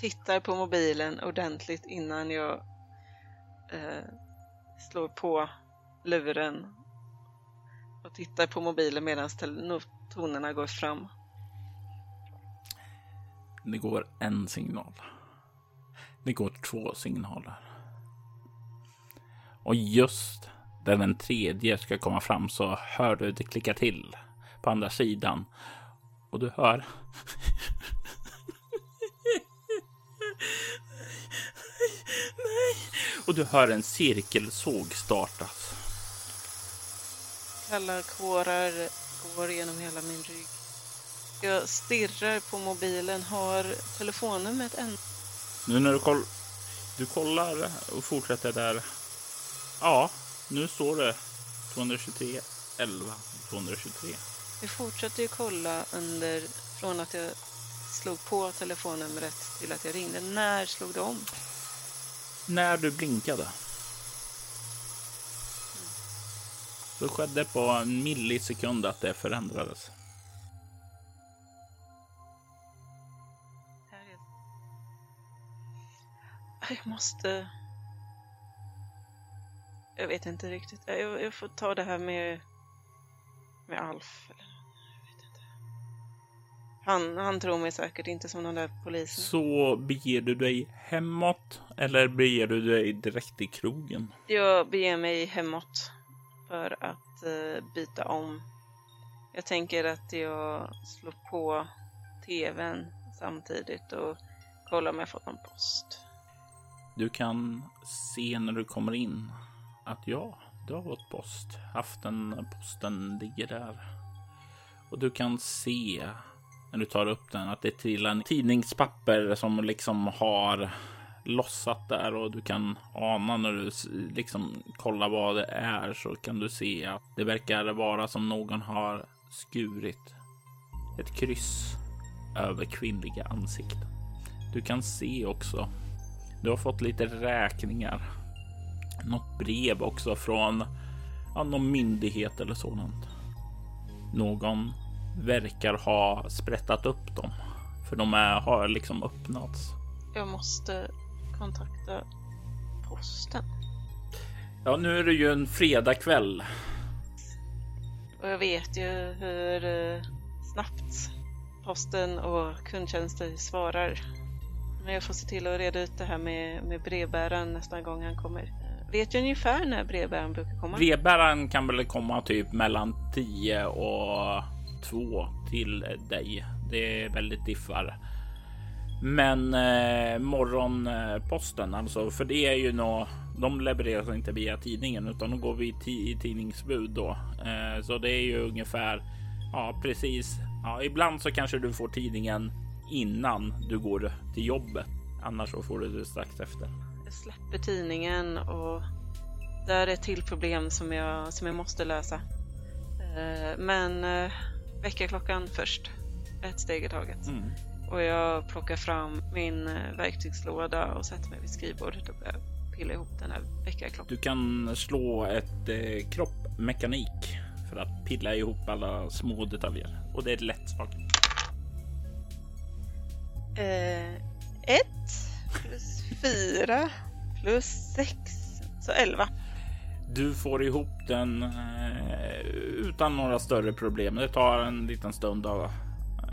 Tittar på mobilen ordentligt innan jag eh, slår på luren och tittar på mobilen medan tonerna går fram. Det går en signal. Det går två signaler. Och just där den tredje ska komma fram så hör du det klicka till på andra sidan. Och du hör... Och du hör en cirkelsåg startas. Kalla kårar går genom hela min rygg. Jag stirrar på mobilen. Har telefonnumret än? Nu när du, koll- du kollar och fortsätter där. Ja, nu står det tvåhundratjugotre elva tvåhundratjugotre. Vi fortsätter ju kolla under från att jag slog på telefonnumret till att jag ringde. När slog det om? När du blinkade. Det skedde på en millisekund att det förändrades. Jag måste... Jag vet inte riktigt. Jag, jag får ta det här med... Med Alf. Eller... Jag vet inte. Han, han tror mig säkert inte som någon där polisen. Så beger du dig hemåt? Eller beger du dig direkt i krogen? Jag beger mig hemåt. För att eh, byta om. Jag tänker att jag slår på tvn samtidigt. Och kollar om jag fått någon post. Du kan se när du kommer in att ja, du har fått post. Haften, posten ligger där. Och du kan se när du tar upp den att det trillar en tidningspapper som liksom har lossat där. Och du kan ana när du liksom kollar vad det är så kan du se att det verkar vara som någon har skurit ett kryss över kvinnliga ansikten. Du kan se också... Du har fått lite räkningar. Något brev också från ja, någon myndighet eller sådant. Någon verkar ha sprättat upp dem. För de är, har liksom öppnats. Jag måste kontakta posten. Ja, nu är det ju en fredagkväll. Och jag vet ju hur snabbt posten och kundtjänster svarar. Men jag får se till att reda ut det här med, med brevbäraren nästa gång han kommer. Vet du ungefär när brevbäraren brukar komma? Brevbäraren kan väl komma typ mellan tio och två till dig. Det är väldigt diffar. Men eh, morgonposten alltså, för det är ju nå, de levereras inte via tidningen utan de går vid t- tidningsbud då. Eh, så det är ju ungefär, ja precis. Ja, ibland så kanske du får tidningen innan du går till jobbet. Annars så får du det strax efter. Jag släpper tidningen och där är ett till problem som jag, som jag måste lösa. Men väckarklockan först. Ett steg i taget. Mm. Och jag plockar fram min verktygslåda och sätter mig vid skrivbordet och börjar pilla ihop den här väckarklockan. Du kan slå ett eh, kroppmekanik för att pilla ihop alla små detaljer. Och det är lätt sak. Eh, ett plus fyra plus sex så elva. Du får ihop den eh, utan några större problem. Det tar en liten stund att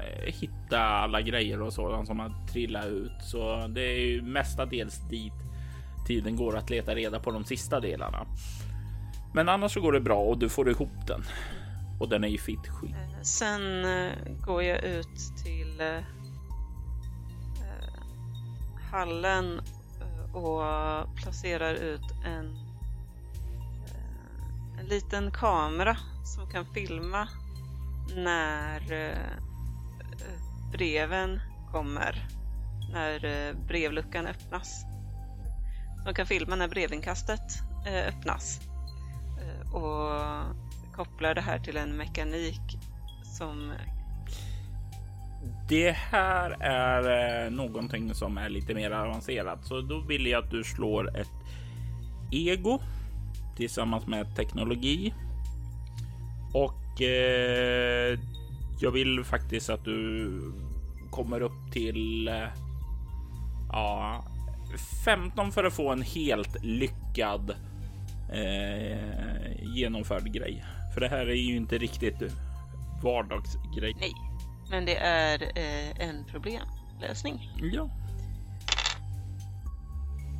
eh, hitta alla grejer och sådant som har trillat ut. Så det är ju mestadels dit tiden går att leta reda på de sista delarna. Men annars så går det bra och du får ihop den. Och den är ju fitt skit. Sen går jag ut till eh, hallen och placerar ut en en liten kamera som kan filma när breven kommer, när brevluckan öppnas. Som kan filma när brevinkastet öppnas och kopplar det här till en mekanik som... Det här är någonting som är lite mer avancerat, så då vill jag att du slår ett ego tillsammans med teknologi. Och eh, jag vill faktiskt att du kommer upp till eh, ja, femton för att få en helt lyckad eh, genomförd grej. För det här är ju inte riktigt vardagsgrej. Nej, men det är eh, en problemlösning. Ja.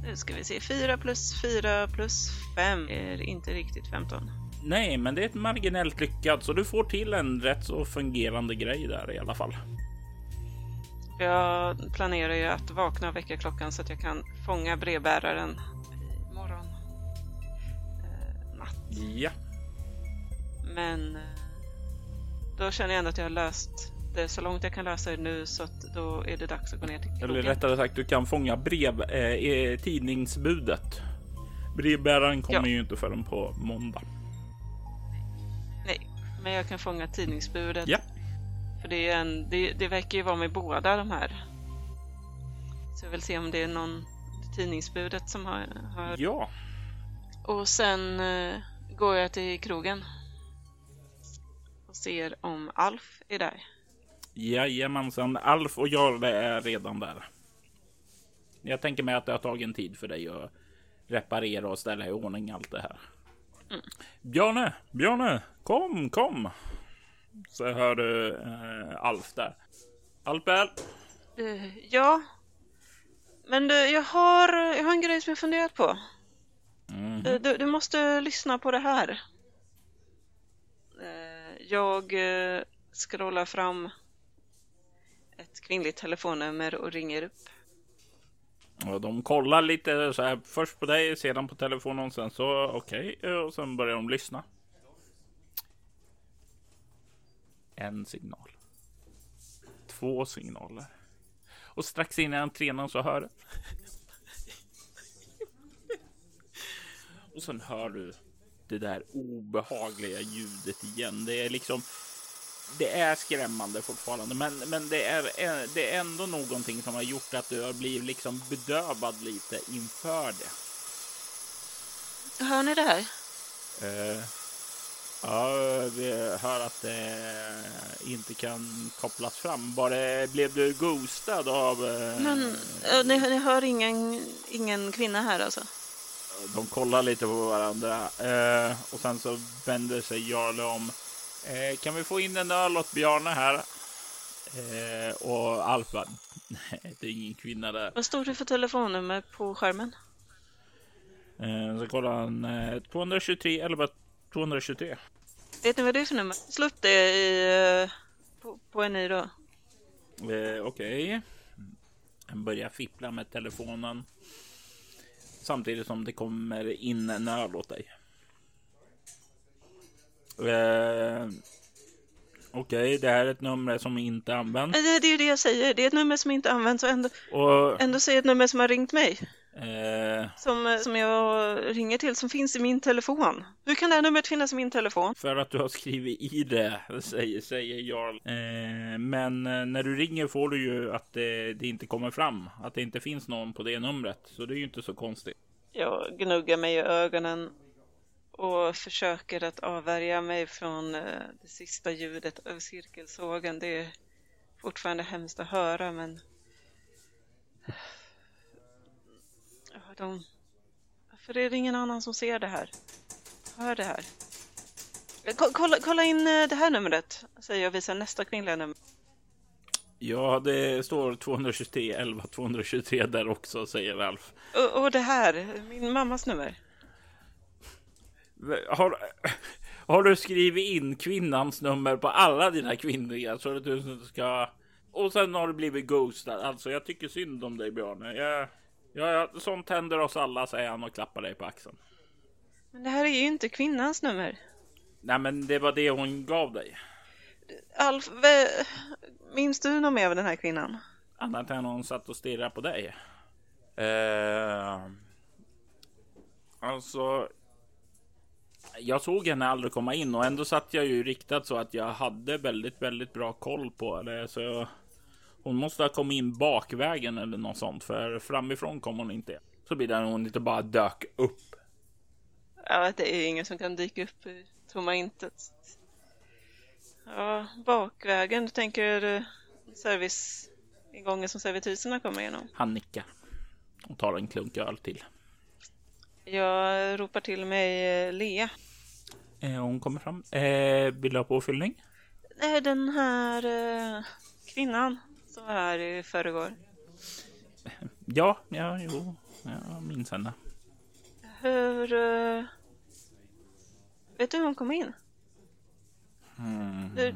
Nu ska vi se, fyra plus fyra plus fem är inte riktigt femton. Nej, men det är ett marginellt lyckat, så du får till en rätt så fungerande grej där i alla fall. Jag planerar ju att vakna och väcka klockan så att jag kan fånga brevbäraren i morgon eh, natt. Ja. Men då känner jag ändå att jag har löst det så långt jag kan lösa det nu, så att då är det dags att gå ner till krogen. Eller rättare sagt, du kan fånga brev, eh, tidningsbudet. Brevbäraren kommer ja. ju inte förrän på måndag. Nej, men jag kan fånga tidningsbudet. Ja. För det, är en, det, det verkar ju vara med båda de här. Så jag vill se om det är någon tidningsbudet som har... har... Ja. Och sen eh, går jag till krogen och ser om Alf är där. Jajamensan, Alf och Jarle är redan där. Jag tänker mig att det har tagit en tid för dig att reparera och ställa i ordning allt det här. Mm. Bjarne, Bjarne, kom, kom. Så hör du eh, Alf där. Alf, Alf. Uh, ja, men du, jag har, jag har en grej som jag funderat på. Mm. Uh, du, du måste lyssna på det här. Uh, jag uh, scrollar fram ett kvinnligt telefonnummer och ringer upp. Och de kollar lite så här, först på dig, sedan på telefonen och sen så okej, okay, och sen börjar de lyssna. En signal. Två signaler. Och strax innan entrénan så hör och sen hör du det där obehagliga ljudet igen. Det är liksom... Det är skrämmande fortfarande, men, men det, är, det är ändå någonting som har gjort att du har blivit liksom bedövad lite inför det. Hör ni det här? Uh, ja, vi hör att det inte kan kopplas fram. Bara blev du ghostad av... Uh... Men uh, ni, ni hör ingen, ingen kvinna här alltså? De kollar lite på varandra uh, och sen så vänder sig Jarle om. Eh, kan vi få in en öl åt Bjarne här? Eh, och Alf, nej, det är ingen kvinna där. Vad står det för telefonnummer på skärmen? Eh, så kollar han eh, tvåhundratjugotre eller bara tvåhundratjugotre. Vet ni vad det är för nummer? Slå upp det i, eh, på, på en ny då. Eh, Okej. Okay. Han börjar fippla med telefonen samtidigt som det kommer in en öl åt dig. Eh, Okej, okay, det här är ett nummer som inte används. Det, det är ju det jag säger, det är ett nummer som inte används. Och ändå, och, ändå säger ett nummer som har ringt mig eh, som, som jag ringer till, som finns i min telefon. Hur kan det här numret finnas i min telefon? För att du har skrivit i det, säger, säger jag. eh, Men när du ringer får du ju att det, det inte kommer fram, att det inte finns någon på det numret. Så det är ju inte så konstigt. Jag gnuggar mig i ögonen och försöker att avvärja mig från det sista ljudet av cirkelsågen. Det är fortfarande hemskt att höra, men... Ja, de... Varför är det ingen annan som ser det här? Hör det här. K- kolla, kolla in det här numret. Säger jag, visar nästa kvinnliga nummer. Ja, det står tvåhundratjugotre elva tvåhundratjugotre där också, säger Alf. Och, och det här, min mammas nummer. Har, har du skrivit in kvinnans nummer på alla dina kvinnliga så att du ska... Och sen har du blivit ghostad. Alltså, jag tycker synd om dig, Bjarne. Jag, jag, sånt händer oss alla, säger han och klappar dig på axeln. Men det här är ju inte kvinnans nummer. Nej, men det var det hon gav dig. Alf, v- minns du någon mer av den här kvinnan? Annat än hon satt och stirrade på dig. Eh, alltså... Jag såg henne aldrig komma in och ändå satt jag ju riktat så att jag hade väldigt, väldigt bra koll på det. Så jag, hon måste ha kommit in bakvägen eller något sånt, för framifrån kom hon inte. Så blir det hon inte bara dök upp. Ja, det är ju ingen som kan dyka upp i tomma intet. Ja, bakvägen, du tänker service i gången som servitriserna kommer igenom. Han nickar och tar en klunk öl till. Jag ropar till mig Lea. Eh, hon kommer fram. Eh, vill du ha påfyllning? Nej, den här eh, kvinnan som var här i förrgår. Ja, ja, jo. Jag minns henne. Hur... Eh, vet du hur hon kom in? Mm. Hur,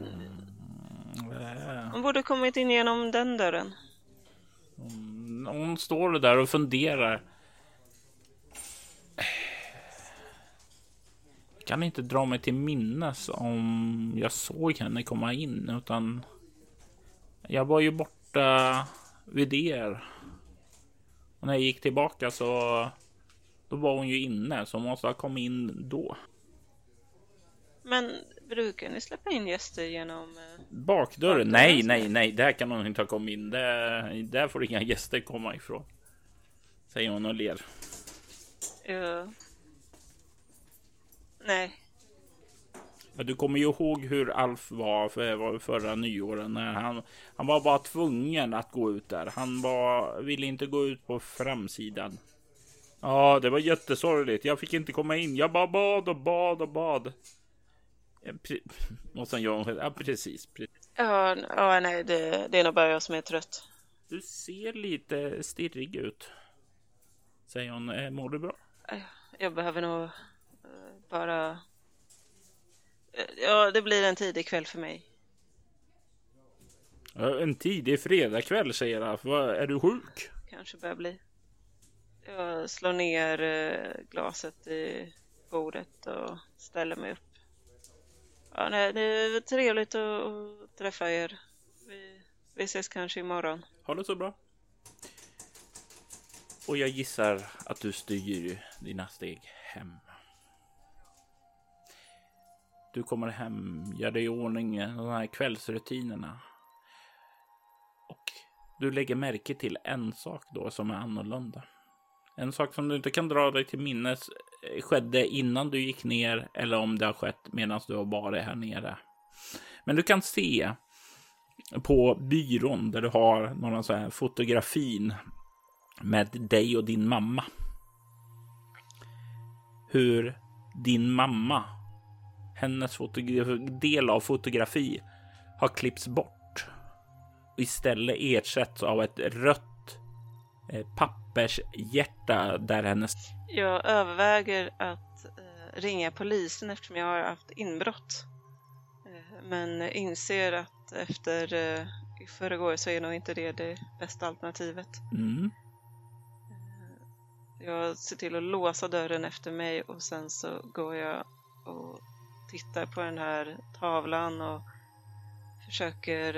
eh. Hon borde kommit in genom den dörren. Hon, hon står där och funderar. Jag kan inte dra mig till minnes om jag såg henne komma in, utan jag var ju borta vid er. Och när jag gick tillbaka så då var hon ju inne, så hon måste ha kommit in då. Men brukar ni släppa in gäster genom bakdörren? Nej, nej, nej, där kan hon inte ha kommit in. Där, där får inga gäster komma ifrån, säger hon och ler. Uh. Nej. Ja, du kommer ju ihåg hur Alf var för förra nyåren när han, han var bara tvungen att gå ut där. Han var, ville inte gå ut på framsidan. Ja, det var jättesorgligt. Jag fick inte komma in. Jag bara bad och bad och bad. Och sen jag, ja, precis. precis. Ja, ja, nej, det, det är nog bara jag som är trött. Du ser lite stirrig ut, säger hon. Mår du bra? Jag behöver nog bara... Ja, det blir en tidig kväll för mig. En tidig fredagkväll, säger Alf. Är du sjuk? Kanske börjar bli. Jag slår ner glaset i bordet och ställer mig upp. Ja, nej, det är trevligt att träffa er. Vi, vi ses kanske imorgon. Ha det så bra. Och jag gissar att du styr dina steg hem. Du kommer hem, gör dig i ordning de här kvällsrutinerna. Och du lägger märke till en sak då som är annorlunda. En sak som du inte kan dra dig till minnes skedde innan du gick ner eller om det har skett medan du har varit här nere. Men du kan se på byrån där du har någon så här fotografin med dig och din mamma, hur din mamma, hennes fotogra- del av fotografi har klippts bort och istället ersätts av ett rött eh, pappershjärta där hennes... Jag överväger att eh, ringa polisen eftersom jag har haft inbrott, eh, men inser att efter eh, förrgår så är nog inte det det bästa alternativet. Mm. Jag ser till att låsa dörren efter mig och sen så går jag och tittar på den här tavlan och försöker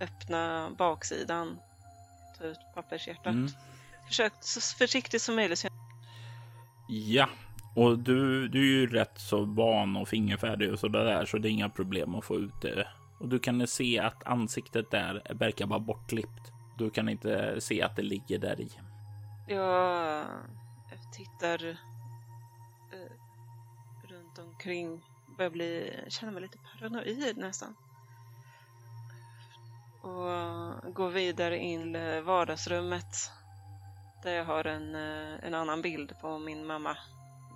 öppna baksidan, ta ut pappershjärtat. Mm. Försökt så försiktigt som möjligt. Ja, och du, du är ju rätt så van och fingerfärdig och sådär där, så det är inga problem att få ut det. Och du kan se att ansiktet där verkar vara bortklippt. Du kan inte se att det ligger där i. Jag tittar eh, runt omkring. Börjar bli, känner mig lite paranoid nästan. Och går vidare in i vardagsrummet där jag har en, en annan bild på min mamma.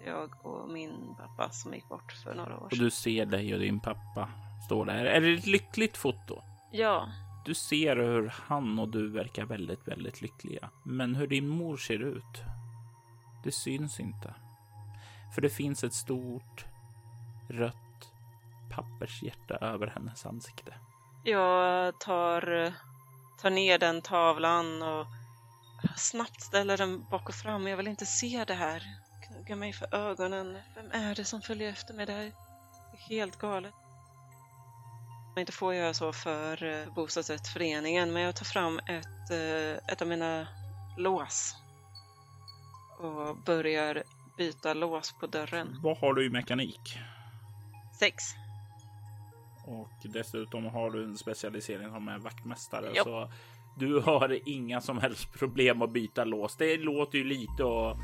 jag och min pappa som gick bort för några år sedan. Och du ser dig och din pappa står där. Är det ett lyckligt foto? Ja. Du ser hur han och du verkar väldigt, väldigt lyckliga. Men hur din mor ser ut, det syns inte. För det finns ett stort rött pappershjärta över hennes ansikte. Jag tar, tar ner den tavlan och snabbt ställer den bak och fram. Jag vill inte se det här. Knugga mig för ögonen. Vem är det som följer efter mig där? Det är helt galet. Jag inte får göra så för bostadsrättsföreningen, men jag tar fram ett, ett av mina lås och börjar byta lås på dörren. Vad har du i mekanik? Sex. Och dessutom har du en specialisering som är vaktmästare. Yep. Så du har inga som helst problem att byta lås. Det låter ju lite och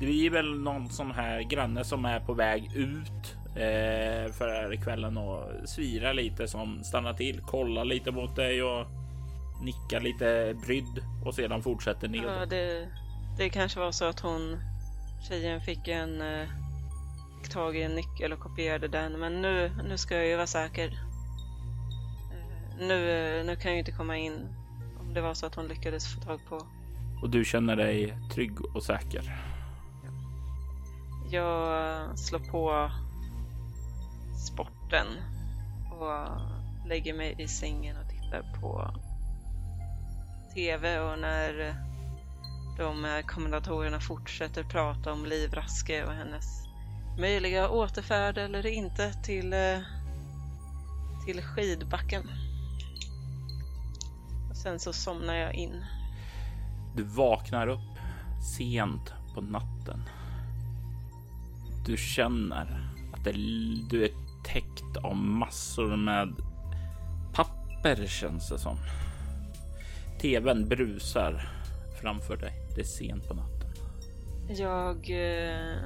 det är väl någon sån här granne som är på väg ut eh, för kvällen och svira lite som stannar till, kollar lite mot dig och nickar lite brydd och sedan fortsätter ner. Ja, det, det kanske var så att hon tjejen fick en eh, tag i en nyckel och kopierade den, men nu, nu ska jag ju vara säker. Eh, nu, nu kan jag ju inte komma in om det var så att hon lyckades få tag på. Och du känner dig trygg och säker? Jag slår på sporten och lägger mig i sängen och tittar på tv, och när de kommentatorerna fortsätter prata om Liv Raske och hennes möjliga återfärd eller inte till, till skidbacken. Och sen så somnar jag in. Du vaknar upp sent på natten. Du känner att det, du är täckt av massor med papper, känns det som. T V:n brusar framför dig. Det är sent på natten. Jag eh,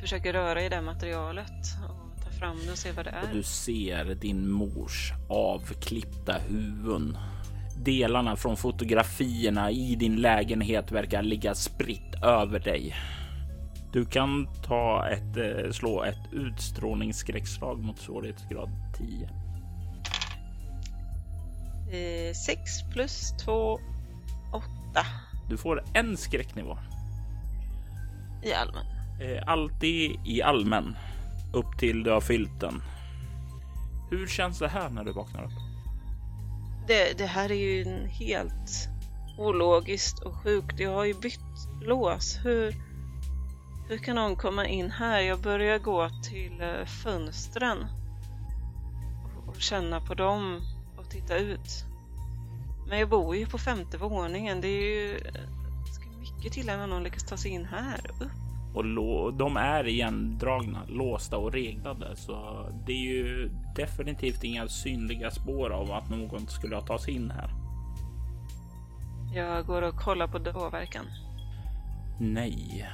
försöker röra i det materialet och ta fram det och se vad det är. Och du ser din mors avklippta huvuden. Delarna från fotografierna i din lägenhet verkar ligga spritt över dig. Du kan ta ett, slå ett utstrålningsskräckslag mot svårighetsgrad tio. Eh, sex plus två, åtta. Du får en skräcknivå. I allmän. Eh, alltid i allmän. Upp till du har fyllt den. Hur känns det här när du vaknar upp? Det, det här är ju en helt ologiskt och sjukt. Jag har ju bytt lås. Hur... Hur kan någon komma in här? Jag börjar gå till fönstren och känna på dem och titta ut. Men jag bor ju på femte våningen. Det är ju det ska mycket till när någon lyckas ta sig in här. Upp. Och lo- de är igendragna, låsta och reglade. Så det är ju definitivt inga synliga spår av att någon skulle ha tagit sig in här. Jag går och kollar på dåverkan. Nej.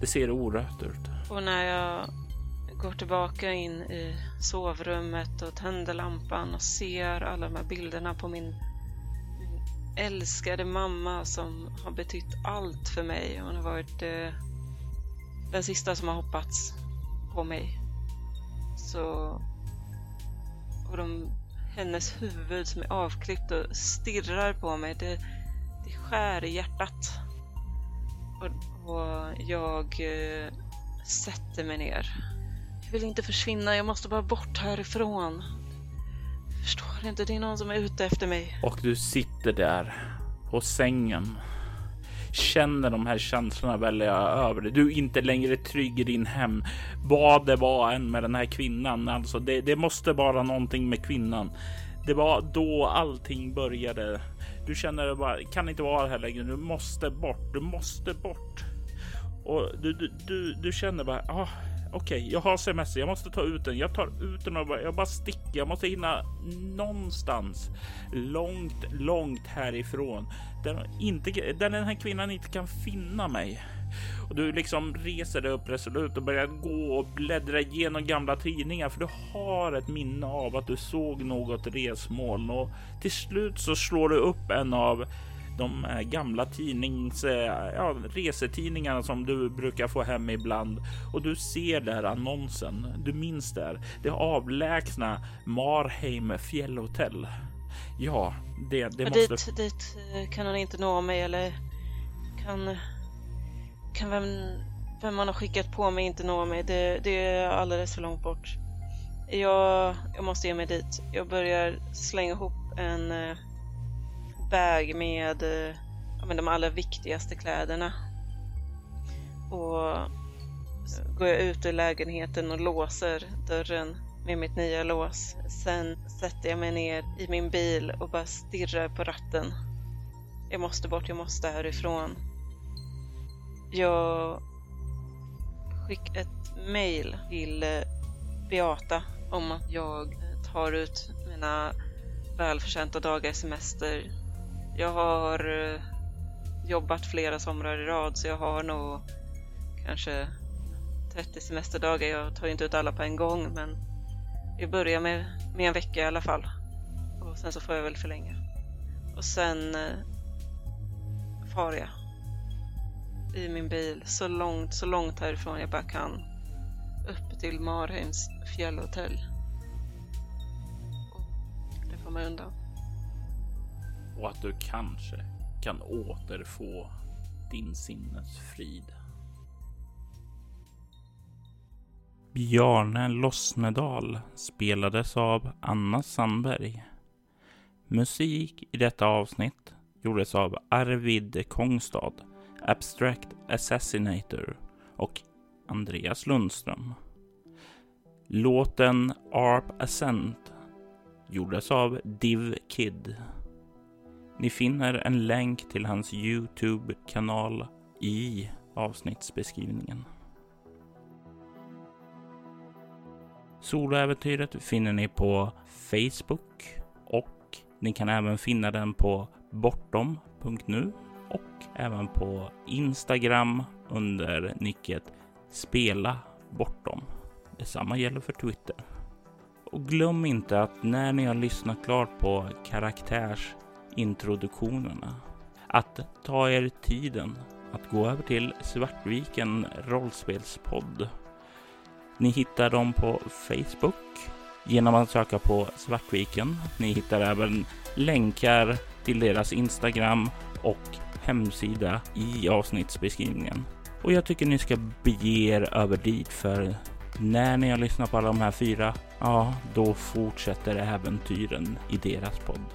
Det ser orört ut. Och när jag går tillbaka in i sovrummet och tänder lampan och ser alla de här bilderna på min, min älskade mamma som har betytt allt för mig. Hon har varit eh, den sista som har hoppats på mig. Så, och de, hennes huvud som är avklippt och stirrar på mig. Det, det skär i hjärtat. Och Och jag eh, sätter mig ner. Jag vill inte försvinna, jag måste bara bort härifrån. Jag förstår inte, det är någon som är ute efter mig. Och du sitter där på sängen. Känner de här känslorna välja över dig. Du är inte längre trygg i din hem. Vad det var än med den här kvinnan. Alltså det, det måste vara någonting med kvinnan. Det var då allting började. Du känner det bara, kan inte vara här längre. Du måste bort, du måste bort. Och du, du, du, du känner bara, ah, okej, okay, jag har semester, jag måste ta ut den. Jag tar ut den och bara, jag bara sticker. Jag måste hinna någonstans. Långt, långt härifrån. Där, inte, där den här kvinnan inte kan finna mig. Och du liksom reser dig upp resolut och börjar gå och bläddra igenom gamla tidningar, för du har ett minne av att du såg något resmål. Och till slut så slår du upp en av de gamla tidnings, ja, resetidningarna som du brukar få hem ibland. Och du ser där annonsen, du minns där, det avlägsna Marheim Fjällhotell. Ja, det, det måste... Dit, dit kan han inte nå mig, eller kan, kan vem, vem man har skickat på mig inte nå mig. Det, det är alldeles för långt bort. Jag, jag måste ge mig dit. Jag börjar slänga ihop en eh, bag med, eh, med de allra viktigaste kläderna. Och eh, går jag ut ur lägenheten och låser dörren med mitt nya lås. Sen sätter jag mig ner i min bil och bara stirrar på ratten. Jag måste bort, jag måste härifrån. Jag skickar ett mail till Beata om att jag tar ut mina välförtjänta dagar i semester. Jag har jobbat flera somrar i rad, så jag har nog kanske trettio semesterdagar. Jag tar ju inte ut alla på en gång, men jag börjar med, med en vecka i alla fall. Och sen så får jag väl förlänga. Och sen far jag i min bil så långt, så långt härifrån jag bara kan, upp till Marheims fjällhotell. Det får man undan. Och att du kanske kan återfå din sinnesfrid. Bjarne Lossnedal spelades av Anna Sandberg. Musik i detta avsnitt gjordes av Arvid Kongstad, Abstract Assassinator och Andreas Lundström. Låten Arp Ascent gjordes av Div Kid. Ni finner en länk till hans YouTube-kanal i avsnittsbeskrivningen. Soloäventyret finner ni på Facebook, och ni kan även finna den på bortom punkt nu och även på Instagram under nicket Spela Bortom. Detsamma gäller för Twitter. Och glöm inte att när ni har lyssnat klart på karaktärsintroduktionerna att ta er tiden att gå över till Svartviken Rollspelspodd. Ni hittar dem på Facebook genom att söka på Svartviken. Ni hittar även länkar till deras Instagram och hemsida i avsnittsbeskrivningen. Och jag tycker ni ska bege er över dit, för när ni har lyssnat på alla de här fyra, ja, då fortsätter äventyren i deras podd.